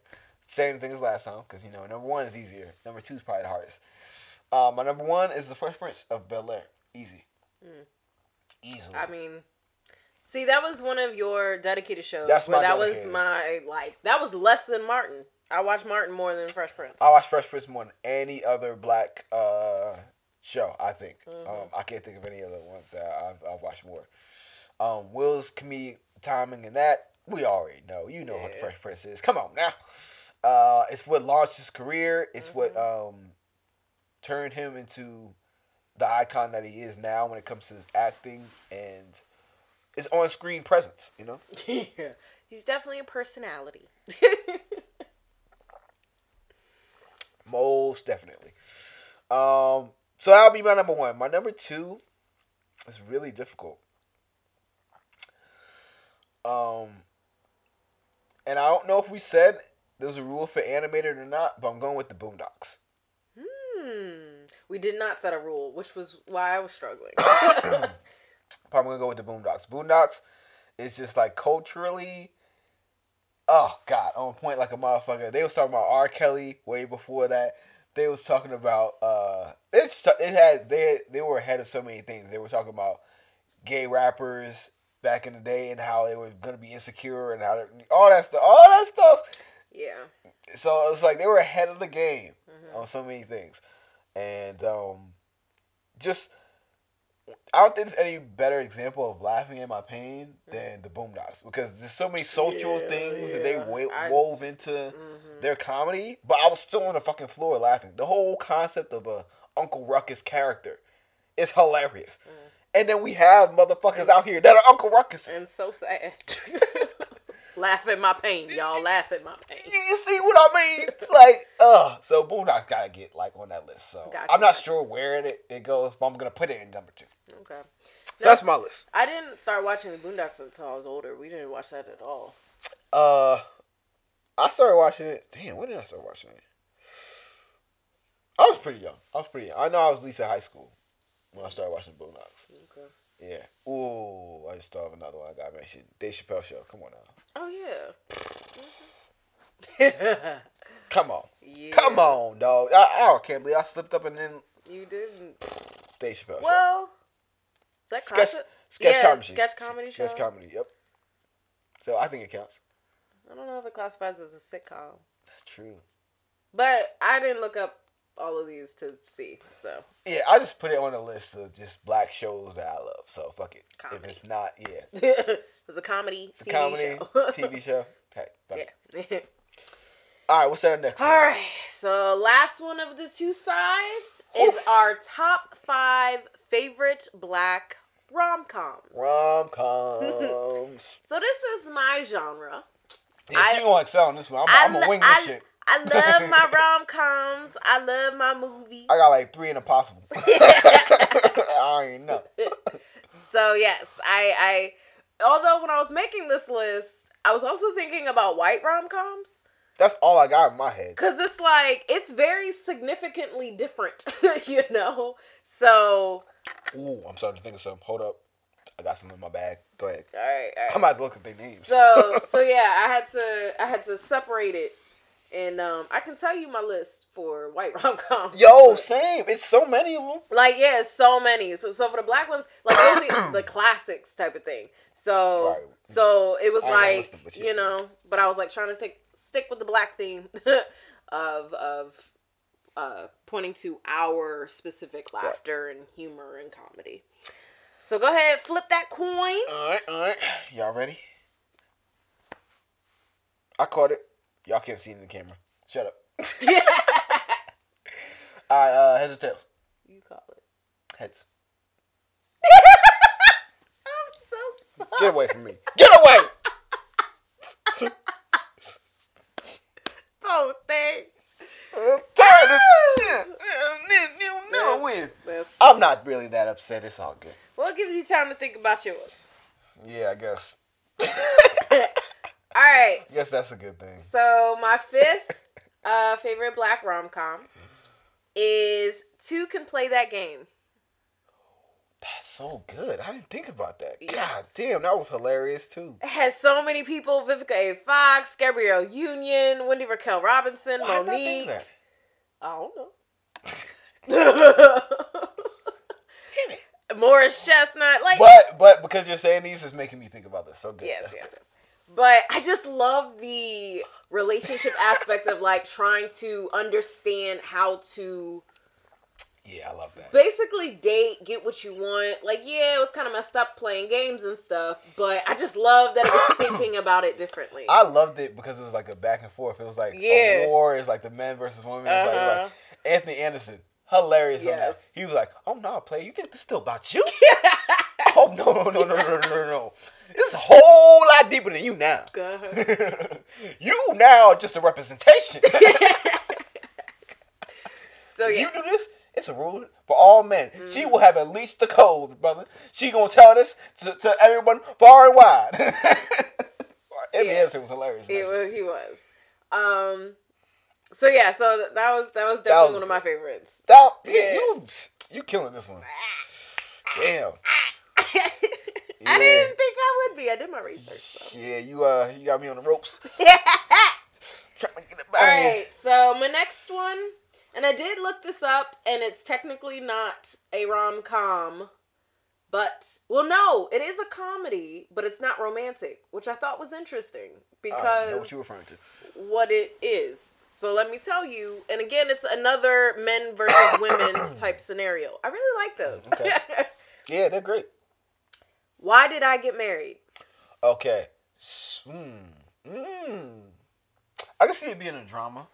Same thing as last time, because, number 1 is easier. Number 2 is probably the hardest. My number 1 is The Fresh Prince of Bel-Air. Easy. Mm. Easily. I mean, see, that was one of your dedicated shows. That was less than Martin. I watched Martin more than Fresh Prince. I watched Fresh Prince more than any other black show, I think. Mm-hmm. I can't think of any other ones that I've watched more. Will's comedic timing and that, we already know. What The Fresh Prince is. Come on now. It's what launched his career. It's what turned him into the icon that he is now when it comes to his acting and his on-screen presence, you know? Yeah. He's definitely a personality. Most definitely. So that'll be my number one. My number two is really difficult. And I don't know if we said there's a rule for animated or not, but I'm going with The Boondocks. We did not set a rule, which was why I was struggling. Probably gonna go with The Boondocks. Boondocks is just like culturally, oh God, on point like a motherfucker. They was talking about R. Kelly way before that. They was talking about they were ahead of so many things. They were talking about gay rappers back in the day and how they were gonna be insecure and how all that stuff. Yeah. So it's like they were ahead of the game on so many things, and just I don't think there's any better example of laughing at my pain than The Boondocks, because there's so many social things that they wove into their comedy, but I was still on the fucking floor laughing. The whole concept of a Uncle Ruckus character is hilarious. And then we have motherfuckers out here that are Uncle Ruckus. And so sad. Laugh at my pain, y'all. Laugh at my pain. You see what I mean? So Boondocks gotta get on that list. So gotcha. I'm not sure where it goes, but I'm gonna put it in number two. Okay. So that's my list. I didn't start watching The Boondocks until I was older. We didn't watch that at all. I started watching it. Damn, when did I start watching it? I was pretty young. I know I was at least in high school when I started watching Boondocks. Okay. Yeah. Ooh, I just thought of another one I gotta mention. Dave Chappelle show. Come on now. Oh yeah. Come on. Yeah. Come on, dog. I can't believe I slipped up and then you didn't. Dave Chappelle show. Well, is that sketch comedy. Sketch comedy. Yep. So I think it counts. I don't know if it classifies as a sitcom. That's true. But I didn't look up all of these to see, so yeah, I just put it on a list of just black shows that I love. So fuck it, comedy. If it's not, yeah, it's a comedy TV show. Okay, yeah. All right, what's our next one? All right, so last one of the two sides is our top 5 favorite black rom-coms. So this is my genre. Yeah, she gonna excel on this one. I'm gonna wing this shit. I love my rom-coms. I love my movies. I got 3 in a possible. I don't even know. So, yes, I although when I was making this list, I was also thinking about white rom-coms. That's all I got in my head. Because it's it's very significantly different, you know? So. Ooh, I'm starting to think of something. Hold up. I got some in my bag. Go ahead. All right. I might have to look at their names. So yeah, I had to separate it. And I can tell you my list for white rom-coms. Yo, same. It's so many of them. So many. So for the black ones, those are the classics type of thing. So right. So it was but I was trying to stick with the black theme of pointing to our specific laughter and humor and comedy. So go ahead, flip that coin. All right. Y'all ready? I caught it. Y'all can't see it in the camera. Shut up. All right, heads or tails? You call it. Heads. I'm so sorry. Get away from me. Get away! Oh, dang. I'm tired of you'll never win. I'm not really that upset. It's all good. Well, it gives you time to think about yours. Yeah, I guess. All right. Yes, that's a good thing. So my 5th favorite black rom-com is Two Can Play That Game. That's so good. I didn't think about that. Yes. God damn, that was hilarious too. It has so many people: Vivica A. Fox, Gabrielle Union, Wendy Raquel Robinson, Monique. I don't know. Morris Chestnut. But because you're saying these is making me think about this. So good. Yes. But I just love the relationship aspect of trying to understand how to. Yeah, I love that. Basically, date, get what you want. It was kind of messed up playing games and stuff, but I just love that it was thinking about it differently. I loved it because it was a back and forth. It was a war. It's the men versus women. It's Anthony Anderson. hilarious on that. He was like, "Oh no, player, you think this is still about you?" Oh no. This is a whole lot deeper than you now. You now are just a representation. So yeah. You do this, it's a rule for all men. Mm. She will have at least the code, brother. She gonna tell this to everyone far and wide. It was hilarious. He was. So yeah, so that was definitely one of my favorites. You killing this one. Damn. I didn't think I would be. I did my research. So. Yeah, you got me on the ropes. Trying to get it by. All right, so my next one, and I did look this up, and it's technically not a rom-com, but, well, no, it is a comedy, but it's not romantic, which I thought was interesting, because I know what you're referring to. What it is. So let me tell you, and again, it's another men versus women type scenario. I really like those. Okay. Yeah, they're great. Why Did I Get Married? Okay. I can see it being a drama.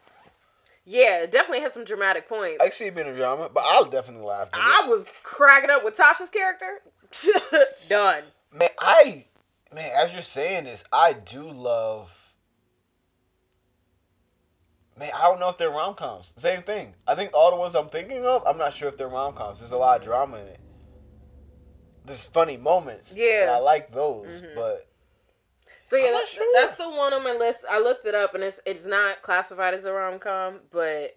Yeah, it definitely had some dramatic points. I can see it being a drama, but I'll definitely laugh. I was cracking up with Tasha's character. Done. Man, as you're saying this, I do love... Man, I don't know if they're rom-coms. Same thing. I think all the ones I'm thinking of, I'm not sure if they're rom-coms. There's a lot of drama in it. There's funny moments. Yeah. And I like those, but... So yeah, that's the one on my list. I looked it up, and it's not classified as a rom-com, but...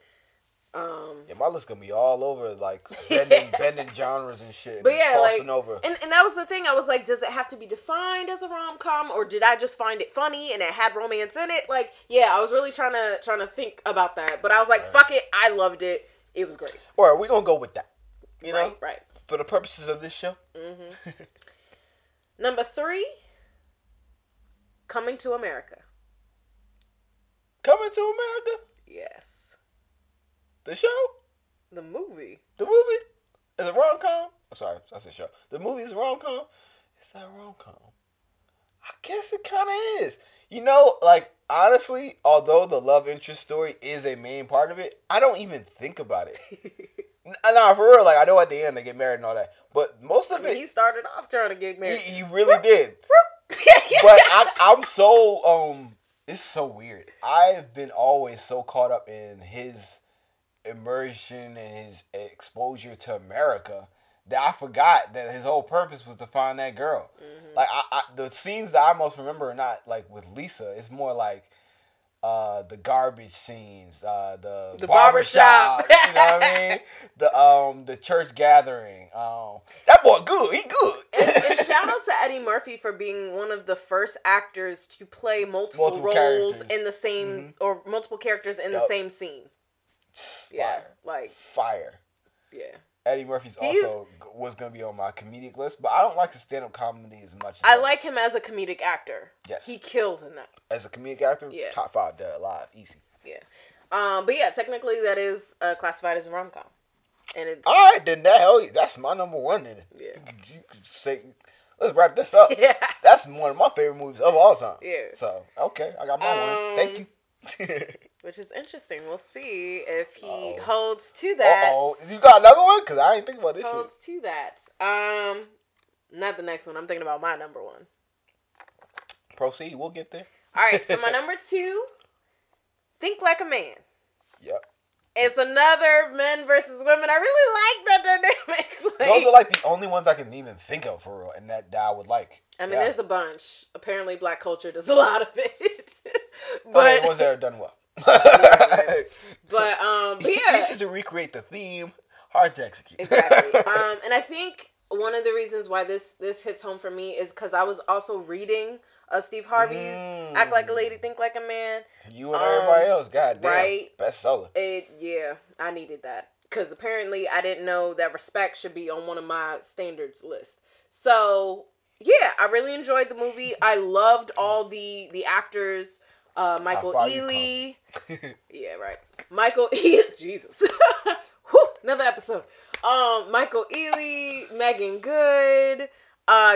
yeah, my list gonna be all over, like, bending genres and shit. But yeah, like... Over. And that was the thing. I was like, does it have to be defined as a rom-com, or did I just find it funny, and it had romance in it? Like, yeah, I was really trying to think about that. But I was like, fuck it, I loved it. It was great. All right, we're gonna go with that. You know? Right. For the purposes of this show. Number 3... Coming to America. Coming to America? Yes. The show? The movie. The movie? Is it rom-com? I'm sorry, I said show. The movie is rom-com? It's not rom-com. I guess it kind of is. You know, like, honestly, although the love interest story is a main part of it, I don't even think about it. Nah, for real, like, I know at the end they get married and all that, but most of it... He started off trying to get married. He really did. But I'm so, it's so weird. I've been always so caught up in his immersion and his exposure to America that I forgot that his whole purpose was to find that girl. Like, the scenes that I most remember are not, like, with Lisa. It's more like the garbage scenes, the barbershop. You know what I mean? The church gathering. That boy good. He good. And shout out to Eddie Murphy for being one of the first actors to play multiple roles characters. In the same or multiple characters in the same scene. Fire. Yeah. Eddie Murphy's also was going to be on my comedic list, but I don't like his stand-up comedy as much. I like him as a comedic actor. Yes. He kills in that. As a comedic actor, top 5 there alive, easy. Yeah. But yeah, technically that is classified as a rom-com. And it's... All right, then that's my number one then. Yeah. Let's wrap this up. Yeah. That's one of my favorite movies of all time. Yeah. So, okay, I got my one. Thank you. Which is interesting. We'll see if he holds to that. Oh, you got another one? Because I didn't think about this shit. Holds to that. Not the next one. I'm thinking about my number one. Proceed. We'll get there. All right. So my number 2, Think Like a Man. Yep. It's another men versus women. I really like that dynamic. Like, those are like the only ones I can even think of for real, and that I would like. I mean, there's a bunch. Apparently, black culture does a lot of it. But the ones that are done well. But yeah, easy to recreate the theme, hard to execute. Exactly. And I think one of the reasons why this hits home for me is because I was also reading Steve Harvey's "Act Like a Lady, Think Like a Man." You and everybody else, goddamn, right? Bestseller. I needed that because apparently I didn't know that respect should be on one of my standards list. So yeah, I really enjoyed the movie. I loved all the actors. Michael Ealy. Yeah, right. Michael Ealy. Jesus. Whew, another episode. Michael Ealy, Megan Good,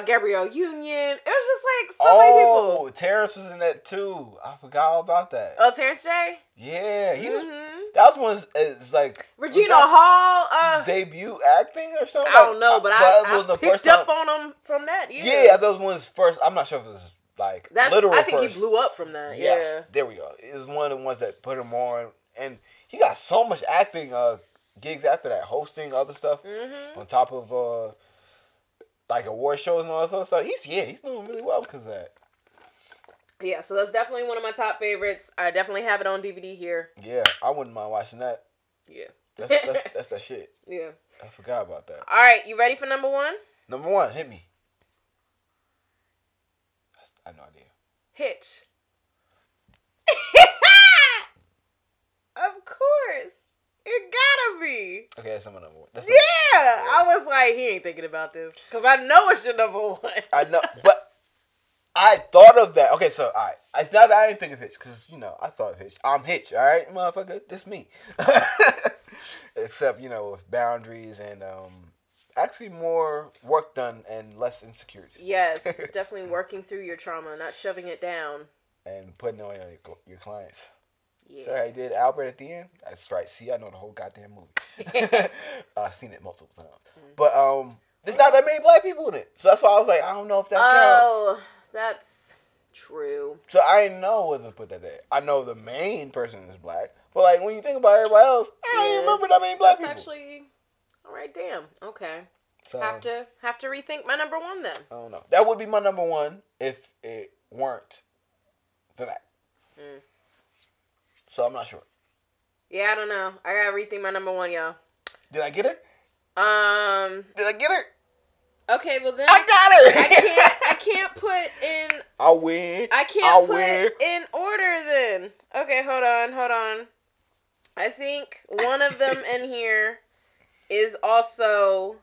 Gabrielle Union. It was just like so many people. Oh, Terrence was in that too. I forgot all about that. Oh, Terrence J? Yeah. He was That was one. It's like Regina Hall debut acting or something. I don't know, but I picked up on him from that. Yeah, yeah, that was one of his first. I'm not sure if it was like literal. I think first. He blew up from that. Yes, yeah. There we go. It was one of the ones that put him on, and he got so much acting gigs after that, hosting other stuff on top of like award shows and all that stuff. He's doing really well because of that. Yeah, so that's definitely one of my top favorites. I definitely have it on DVD here. Yeah, I wouldn't mind watching that. Yeah. That's that shit. Yeah. I forgot about that. All right, you ready for number one? Number one, hit me. I have no idea. Hitch. Of course. It gotta be. Okay, that's my number one. That's my number one. I was like, he ain't thinking about this. Because I know it's your number one. I know, but... I thought of that. Okay, so, all right. It's not that I didn't think of Hitch, because, you know, I thought of Hitch. I'm Hitch, all right, motherfucker? This me. Except, you know, with boundaries and actually more work done and less insecurities. Yes, definitely working through your trauma, not shoving it down. And putting it on your clients. Yeah. So I did Albert at the end? That's right. See, I know the whole goddamn movie. I've seen it multiple times. Mm-hmm. But there's not that many black people in it. So that's why I was like, I don't know if that counts. That's true. So I didn't know whether to put that there. I know the main person is black, but like when you think about everybody else, I don't remember that many black people. That's actually all right. Damn. Okay. So, have to rethink my number one then. I don't know. That would be my number one if it weren't for that. Mm. So I'm not sure. Yeah, I don't know. I gotta rethink my number one, y'all. Did I get it? Did I get it? Okay, well then I got it. I can't put in. I win. I can't put in order then. Okay, hold on. I think one of them in here is also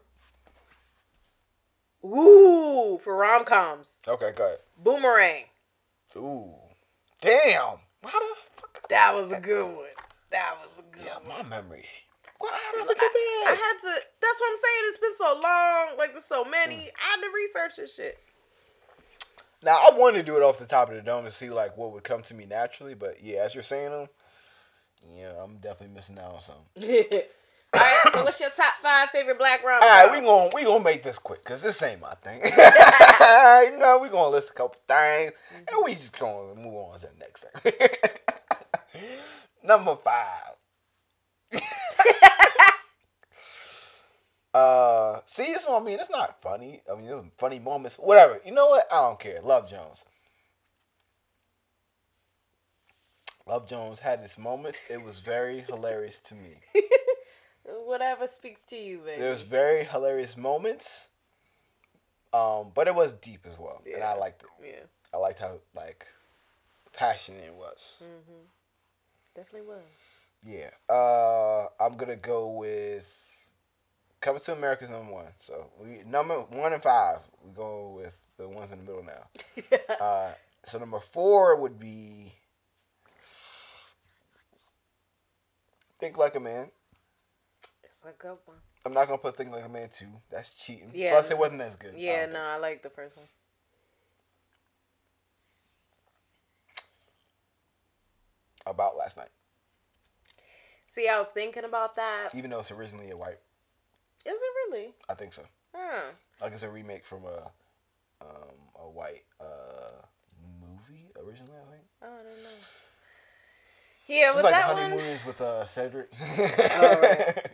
for rom-coms. Okay, go ahead. Boomerang. Ooh, damn! How the fuck? That was a good one. Yeah, my memory. Well, I had to. That's what I'm saying. It's been so long. Like, there's so many. I had to research this shit. Now, I wanted to do it off the top of the dome to see, like, what would come to me naturally. But, yeah, as you're saying them, yeah, I'm definitely missing out on something. All right, so what's your top 5 favorite black rom-coms? All right, we gonna make this quick, because this ain't my thing. All right, no, we're going to list a couple things, and we just going to move on to the next thing. Number 5. See, this one, I mean, it's not funny. I mean, it was funny moments, whatever. You know what? I don't care. Love Jones had its moments. It was very hilarious to me. Whatever speaks to you, baby. There's very hilarious moments, but it was deep as well, yeah. And I liked it. Yeah, I liked how like passionate it was. Mm-hmm. Definitely was. Yeah, I'm gonna go with Coming to America's number one. So we number 1 and 5. We go with the ones in the middle now. So number 4 would be Think Like a Man. It's a good one. I'm not gonna put Think Like a Man 2. That's cheating. Yeah, plus it wasn't as good. Yeah, no, I like the first one. About Last Night. See, I was thinking about that. Even though it's originally a white. Is it really? I think so. Huh. Like it's a remake from a white movie originally, I think. Oh, I don't know. Yeah, it's with like that one. It's like 100 movies with Cedric. Oh, right.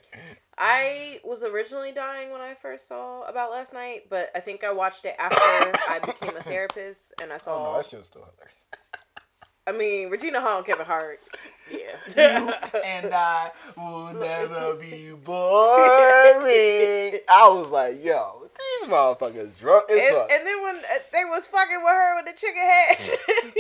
I was originally dying when I first saw About Last Night, but I think I watched it after I became a therapist, and I saw... Oh, no, that shit was still hilarious. I mean, Regina Hall and Kevin Hart. Yeah. You and I will never be boring. I was like, yo, these motherfuckers drunk as fuck. And then when they was fucking with her with the chicken head.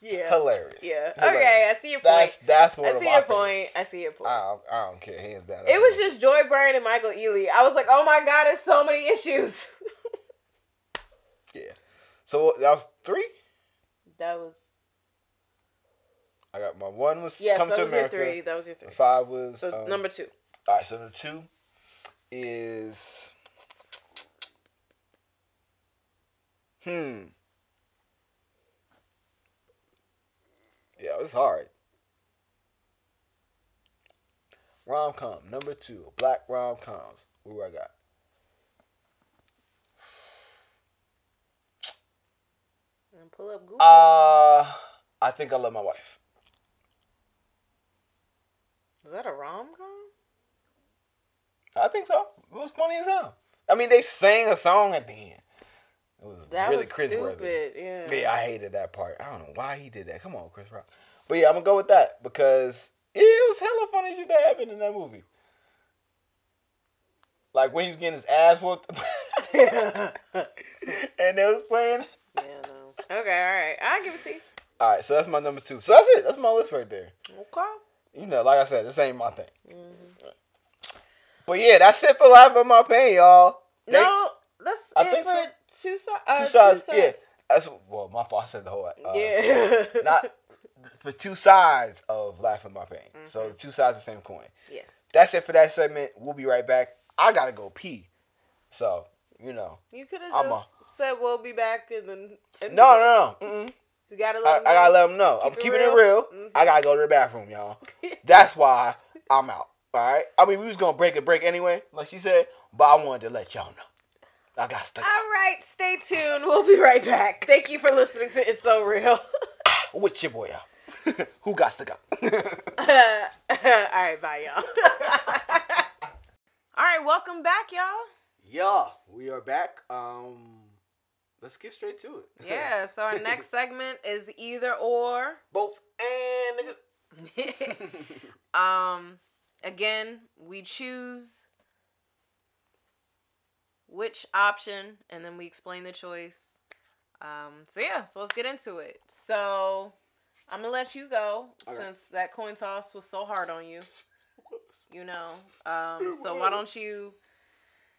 Yeah. Hilarious. Yeah. Hilarious. Okay, I see your point. That's one of my favorites. I see your point. I don't care. Hands down. It was just Joy Bryan and Michael Ealy. I was like, oh my God, there's so many issues. Yeah. So that was 3? That was. I got my 1 was Come to America. Yes, that was your 3. That was your 3. 5 was. So number 2. All right, so number 2 is. Yeah, it's hard. Rom-com. Number 2, black rom-coms. What do I got? And pull up Google. I Think I Love My Wife. Is that a rom-com? I think so. It was funny as hell. I mean, they sang a song at the end. It was that really cringeworthy. Yeah. Yeah, I hated that part. I don't know why he did that. Come on, Chris Rock. But yeah, I'm going to go with that because it was hella funny shit that happened in that movie. Like when he was getting his ass whooped and they was playing. Yeah, no. Okay, all right. I'll give it to you. All right, so that's my number 2. So that's it. That's my list right there. Okay. You know, like I said, this ain't my thing. Mm-hmm. But yeah, that's it for Life of My Pain, y'all. No, that's it for so. Two sides. Yeah. That's, well, my fault. I said the whole yeah. Not for two sides of Life of My Pain. Mm-hmm. So two sides of the same coin. Yes. That's it for that segment. We'll be right back. I gotta go pee. So, you know. You could have just said we'll be back in the No. Mm-mm. You gotta let them know. I gotta let them know. I'm keeping it real. Mm-hmm. I gotta go to the bathroom, y'all. That's why I'm out. All right. I mean, we was gonna break a break anyway, like she said, but I wanted to let y'all know. I got stuck. All right, stay tuned. We'll be right back. Thank you for listening to It's So Real. With your boy, y'all. Who got stuck up? All right, bye, y'all. All right, welcome back, y'all. Yeah, we are back. Let's get straight to it. Yeah. So our next segment is either or. Both and. Again, we choose which option, and then we explain the choice. So let's get into it. So, I'm going to let you go since that coin toss was so hard on you. You know. So, why don't you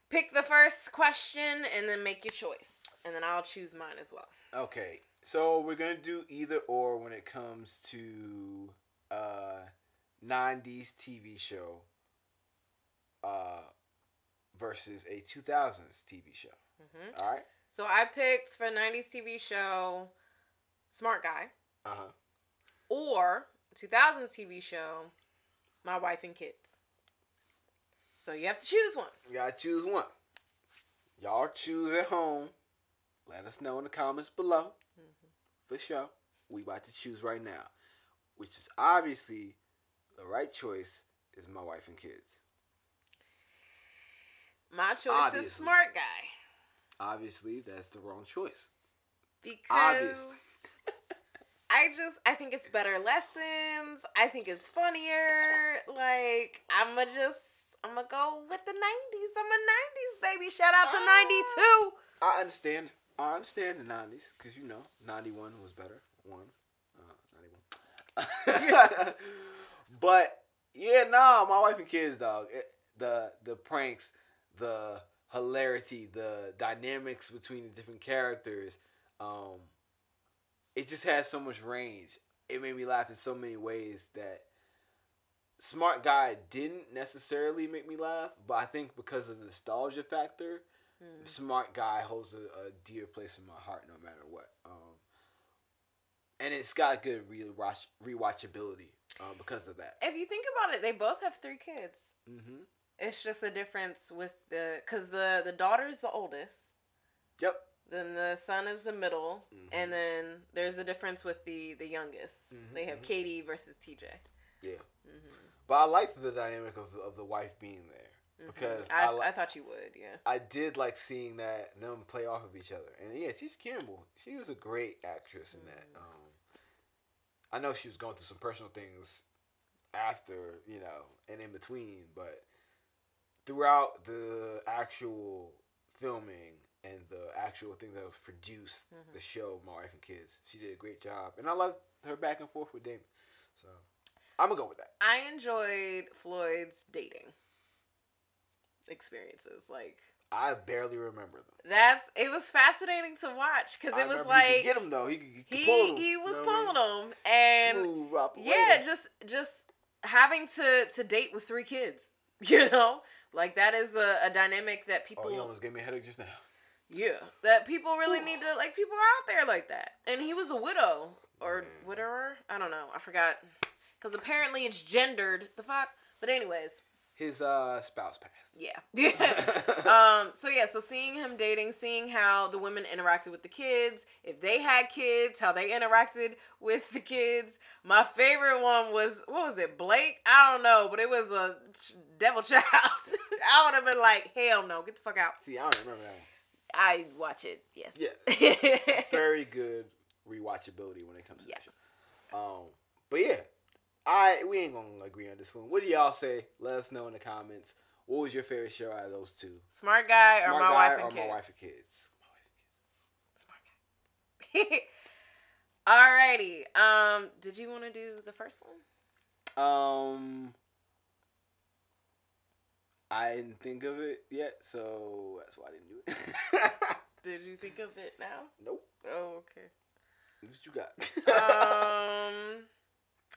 pick the first question and then make your choice. And then I'll choose mine as well. Okay. So, we're going to do either or when it comes to... 90s TV show versus a 2000s TV show. Mm-hmm. All right. So I picked for 90s TV show Smart Guy. Uh-huh. Or 2000s TV show My Wife and Kids. So you have to choose one. You got to choose one. Y'all choose at home. Let us know in the comments below. Mm-hmm. For sure. We about to choose right now. Which is obviously... the right choice is My Wife and Kids. My choice is Smart Guy. Obviously, that's the wrong choice. Because I think it's better lessons. I think it's funnier. Like, I'm going to go with the 90s. I'm a 90s baby. Shout out to 92. I understand the 90s because, 91 was better. 91. But, yeah, My Wife and Kids, dog. The pranks, the hilarity, the dynamics between the different characters. It just has so much range. It made me laugh in so many ways that Smart Guy didn't necessarily make me laugh. But I think because of the nostalgia factor, Smart Guy holds a dear place in my heart no matter what. And it's got good rewatchability. Because of that. If you think about it, they both have 3 kids. Mm-hmm. It's just a difference with because the daughter is the oldest. Yep. Then the son is the middle. Mm-hmm. And then there's a difference with the youngest. Mm-hmm. They have Katie versus TJ. Yeah. Mm-hmm. But I liked the dynamic of the wife being there. Mm-hmm. Because I thought you would, yeah. I did like seeing that them play off of each other. And yeah, Tisha Campbell, she was a great actress in that. I know she was going through some personal things after, and in between, but throughout the actual filming and the actual thing that was produced, the show, My Wife and Kids, she did a great job. And I loved her back and forth with Damon. So, I'm going to go with that. I enjoyed Floyd's dating experiences, I barely remember them. It was fascinating to watch because it was he could get him though. He could pull him. He was pulling him and smooth operator. Yeah, just having to date with 3 kids. That is a dynamic that people. Oh, you almost gave me a headache just now. Yeah, that people really need to people are out there like that. And he was a widow or widower. I don't know. I forgot because apparently it's gendered. The fuck. But anyways. His spouse passed. Yeah. So seeing him dating, seeing how the women interacted with the kids, if they had kids, how they interacted with the kids. My favorite one was, what was it, Blake? I don't know, but it was a devil child. I would have been like, hell no, get the fuck out. See, I don't remember that one. I watch it, yes. Yeah. Very good rewatchability when it comes to that show. But yeah. We ain't gonna agree on this one. What do y'all say? Let us know in the comments. What was your favorite show out of those two? Smart Guy or My Wife and Kids? My Wife and Kids. Smart Guy. Alrighty. Did you want to do the first one? I didn't think of it yet, so that's why I didn't do it. Did you think of it now? Nope. Oh, okay. What you got?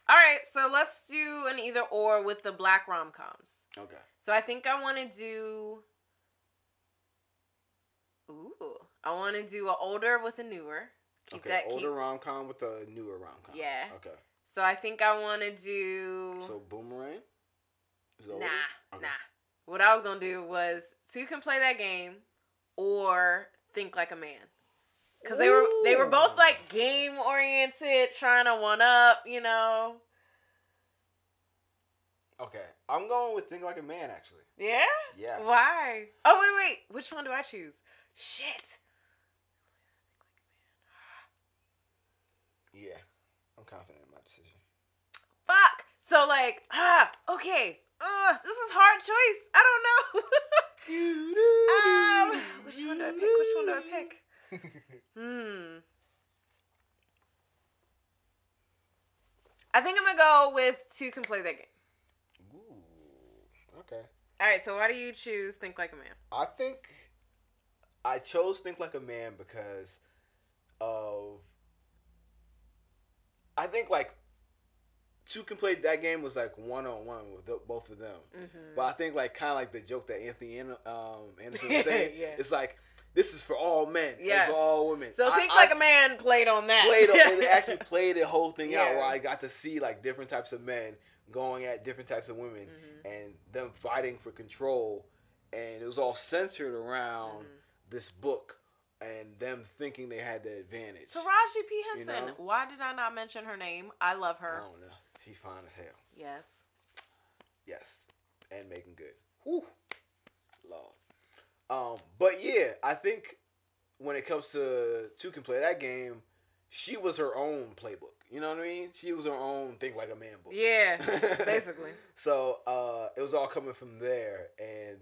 All right, so let's do an either or with the black rom-coms. Okay. So I think I want to do... Ooh. I want to do an older with a newer. Older rom-com with a newer rom-com. Yeah. Okay. So I think I want to do... So Boomerang? Nah. What I was going to do was Two Can Play That Game or Think Like a Man. Because they were both, like, game-oriented, trying to one-up, you know. Okay. I'm going with Think Like a Man, actually. Yeah? Yeah. Why? Oh, wait. Which one do I choose? Shit. Yeah. I'm confident in my decision. Fuck. So, like, okay. This is hard choice. I don't know. Which one do I pick? I think I'm gonna go with Two Can Play That Game. Ooh, okay. All right, so why do you choose Think Like a Man? I think I chose Think Like a Man because of I think like Two Can Play That Game was like one-on-one with both of them, but I think like kind of like the joke that Anthony Anderson was saying, it's like. This is for all men and for all women. So Think Like a Man played on that. They actually played the whole thing out where I got to see like different types of men going at different types of women and them fighting for control. And it was all centered around this book and them thinking they had the advantage. Taraji P. Henson. You know? Why did I not mention her name? I love her. I don't know. She's fine as hell. Yes. Yes. And making good. Whew. Lord. But yeah, I think when it comes to Two Can Play That Game, she was her own playbook. You know what I mean? She was her own Think Like a Man book. Yeah, basically. So it was all coming from there, and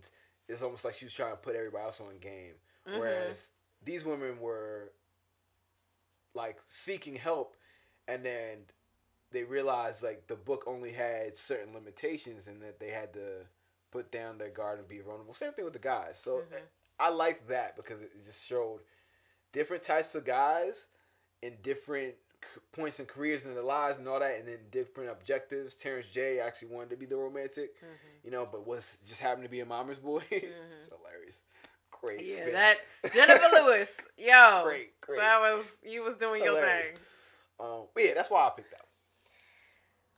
it's almost like she was trying to put everybody else on game. Whereas these women were like seeking help, and then they realized like the book only had certain limitations, and that they had to put down their guard and be vulnerable. Same thing with the guys. So I like that because it just showed different types of guys in different points and careers in their lives and all that, and then different objectives. Terrence J actually wanted to be the romantic, you know, but was just happened to be a mama's boy. It's hilarious. Great. Yeah, spin. That Jennifer Lewis. Yo. Great. That was, you was doing hilarious. Your thing. But yeah, that's why I picked that one.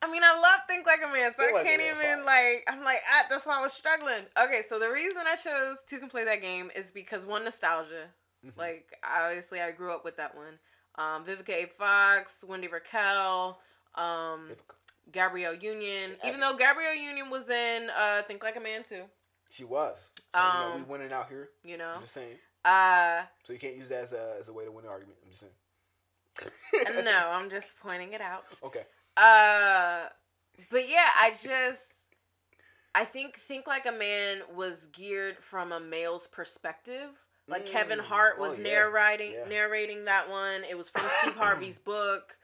I mean, I love Think Like a Man, so I can't even, like, I'm like, that's why I was struggling. Okay, so the reason I chose Two Can Play That Game is because, one, nostalgia. Like, obviously, I grew up with that one. Vivica A. Fox, Wendy Raquel, Gabrielle Union. Even though Gabrielle Union was in Think Like a Man, too. She was. So, you know, we winning out here. You know. I'm just saying. So you can't use that as a way to win an argument. I'm just saying. No, I'm just pointing it out. Okay. But yeah, I think Like a Man was geared from a male's perspective. Like Kevin Hart was narrating that one. It was from Steve Harvey's book.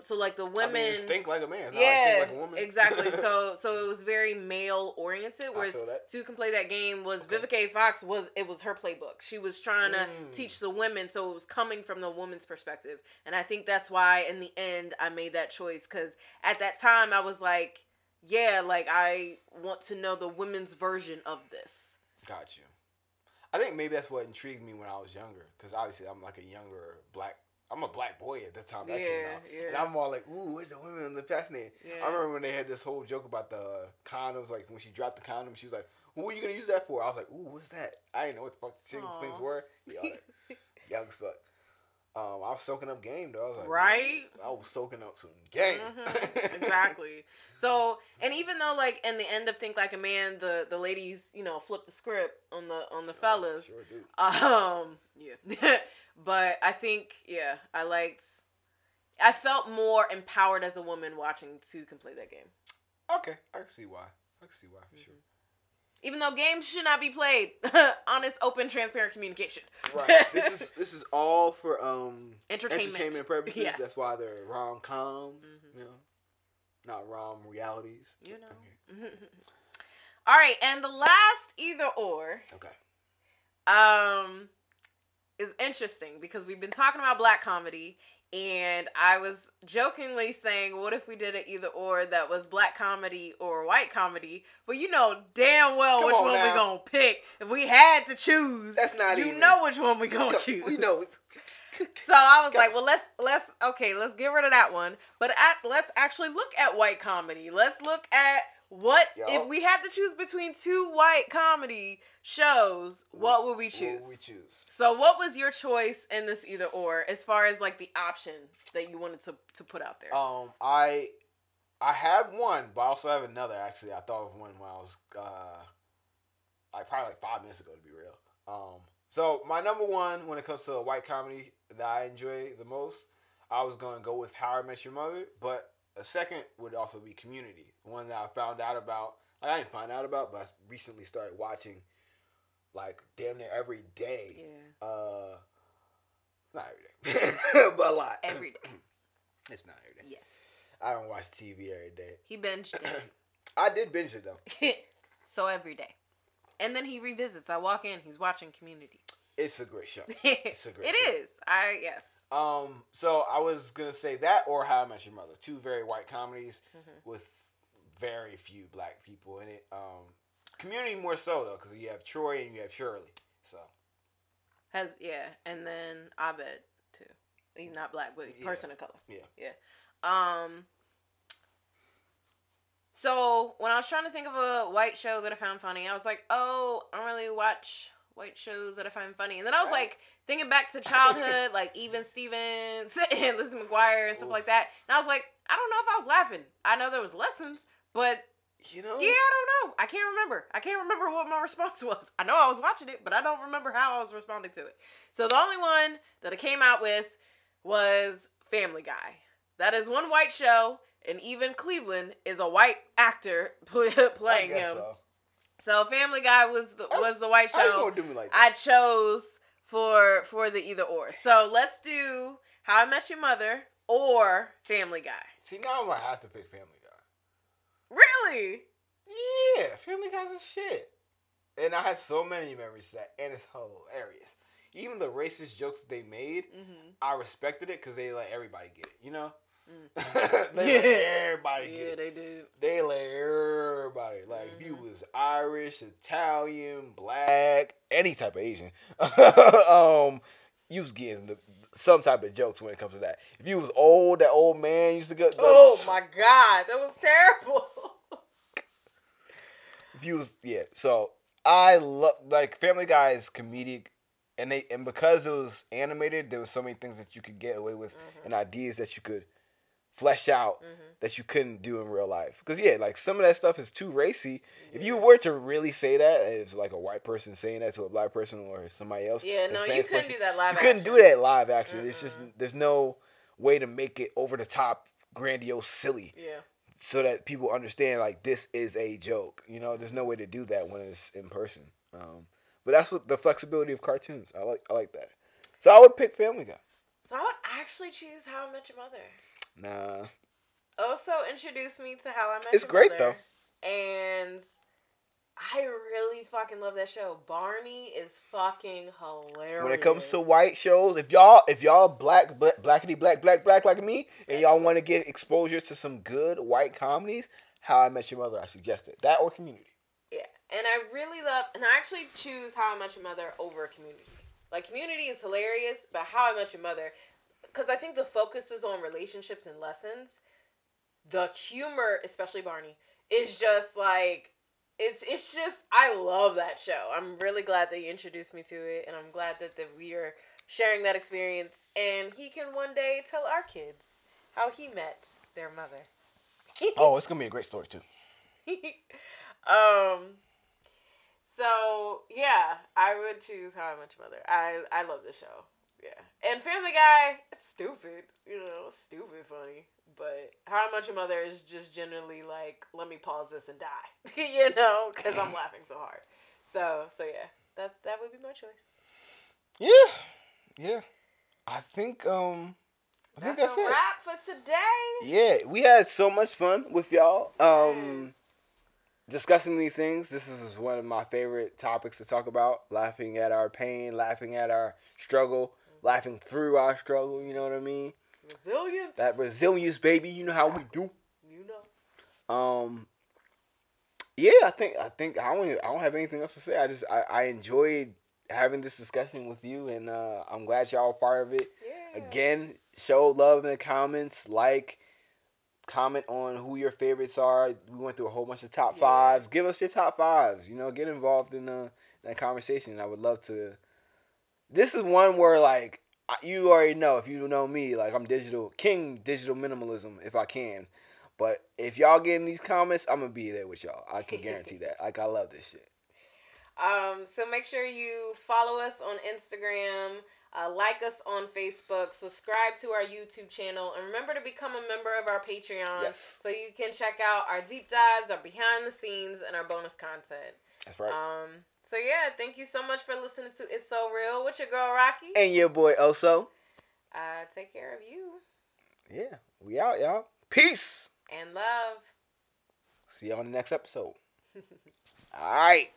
So like the women just think like a man. Yeah, like think like a woman. Exactly. So it was very male oriented. Whereas Two Can Play That Game was Vivica A. Fox was her playbook. She was trying to teach the women, so it was coming from the woman's perspective. And I think that's why in the end I made that choice, because at that time I was like, yeah, like I want to know the women's version of this. Got you. I think maybe that's what intrigued me when I was younger, because obviously I'm like a younger black I'm a black boy at the time that came out. Yeah. And I'm all like, ooh, where's the women in the fascinating? Yeah. I remember when they had this whole joke about the condoms, like when she dropped the condom, she was like, well, what are you going to use that for? I was like, ooh, what's that? I didn't know what the fuck things were. Yeah, like, young as fuck. I was soaking up game, though. I was like, right? I was soaking up some game. Mm-hmm. Exactly. So, and even though, like, in the end of Think Like a Man, the ladies, you know, flip the script on the fellas. Sure do. Yeah. But I think, yeah, I felt more empowered as a woman watching Two Can Play That Game. Okay. I can see why. For mm-hmm. sure. Even though games should not be played. Honest, open, transparent communication. Right. This is all for entertainment purposes. Yes. That's why they're rom-coms, mm-hmm. you know, not rom-realities. You know. Okay. Mm-hmm. All right, and the last either or. Okay. Is interesting because we've been talking about black comedy, and I was jokingly saying, what if we did an either or that was black comedy or white comedy? But you know damn well which one we're going to pick. If we had to choose, you know which one we're going to choose. We know. So I was like, well, let's get rid of that one. But let's actually look at white comedy. Let's look at if we had to choose between two white comedy shows, what would we choose? So what was your choice in this either or, as far as like the option that you wanted to put out there? I had one, but I also have another. Actually, I thought of one when I was probably 5 minutes ago, to be real. So my number one when it comes to white comedy that I enjoy the most, I was gonna go with How I Met Your Mother, but a second would also be Community. One that I found out about. Like, I didn't find out about, but I recently started watching, like, damn near every day. Yeah. Not every day. But a lot. Every day. It's not every day. Yes. I don't watch TV every day. He binged it. I did binge it, though. So every day. And then he revisits. I walk in. He's watching Community. It's a great show. It is. Yes. So I was going to say that or How I Met Your Mother. Two very white comedies mm-hmm. with very few black people in it. Community more so, though, because you have Troy and you have Shirley. So and then Abed too. He's not black, but he's person of color. Yeah. So when I was trying to think of a white show that I found funny, I was like, oh, I don't really watch white shows that I find funny. And then I was like thinking back to childhood, like Even Stevens and Lizzie McGuire and stuff like that. And I was like, I don't know if I was laughing. I know there was lessons, but I don't know. I can't remember. I can't remember what my response was. I know I was watching it, but I don't remember how I was responding to it. So the only one that I came out with was Family Guy. That is one white show, and even Cleveland is a white actor playing him. So Family Guy was the white show. How you gonna do me like that? I chose for the either or. So let's do How I Met Your Mother or Family Guy. See, now I'm gonna have to pick Family Guy. Really? Yeah, Family Guy's a shit. And I have so many memories of that, and it's hilarious. Even the racist jokes that they made, mm-hmm. I respected it because they let everybody get it. You know. They let everybody get it. They do. They let everybody. Like, mm-hmm. if you was Irish, Italian, black, any type of Asian, you was getting some type of jokes when it comes to that. If you was old, that old man used to go. Oh my God, that was terrible. If you was so I love like Family Guy's comedic. And because it was animated, there was so many things that you could get away with mm-hmm. and ideas that you could flesh out mm-hmm. that you couldn't do in real life. Because, like, some of that stuff is too racy. Yeah. If you were to really say that, it's like a white person saying that to a black person or somebody else. Yeah, no, you couldn't do that live action. Mm-hmm. It's just, there's no way to make it over-the-top, grandiose, silly. Yeah. So that people understand, like, this is a joke. You know, there's no way to do that when it's in person. But that's what the flexibility of cartoons. I like that. So I would pick Family Guy. So I would actually choose How I Met Your Mother. Nah. Oso introduced me to How I Met Your Mother. It's great though. And I really fucking love that show. Barney is fucking hilarious. When it comes to white shows, if y'all black like me, and y'all want to get exposure to some good white comedies, How I Met Your Mother, I suggest it. That or Community. And I really love, and I actually choose How I Met Your Mother over Community. Like, Community is hilarious, but How I Met Your Mother, because I think the focus is on relationships and lessons. The humor, especially Barney, is just like, it's just, I love that show. I'm really glad that you introduced me to it, and I'm glad that we are sharing that experience, and he can one day tell our kids how he met their mother. Oh, it's going to be a great story, too. So, yeah, I would choose How I Met Your Mother. I love this show. Yeah. And Family Guy, it's stupid. You know, stupid funny. But How I Met Your Mother is just generally like, let me pause this and die. You know, because I'm laughing so hard. So yeah, that would be my choice. Yeah. Yeah. I think that's a wrap for today. Yeah, we had so much fun with y'all. Yes. Discussing these things, this is one of my favorite topics to talk about. Laughing at our pain, laughing at our struggle, laughing through our struggle, you know what I mean? Resilience. That resilience, baby, you know how we do. You know. Yeah, I think I don't have anything else to say. I enjoyed having this discussion with you, and I'm glad y'all are part of it. Yeah. Again, show love in the comments, comment on who your favorites are. We went through a whole bunch of top fives. Give us your top fives. You know, get involved in that conversation. I would love to. This is one where, like, you already know, if you know me, like, I'm digital minimalism if I can. But if y'all get in these comments, I'm going to be there with y'all. I can guarantee that. Like, I love this shit. So make sure you follow us on Instagram. Like us on Facebook, subscribe to our YouTube channel, and remember to become a member of our Patreon so you can check out our deep dives, our behind the scenes, and our bonus content. That's right. So yeah, thank you so much for listening to It's So Real with your girl Rocky. And your boy Oso. Take care of you. Yeah. We out, y'all. Peace. And love. See you on the next episode. All right.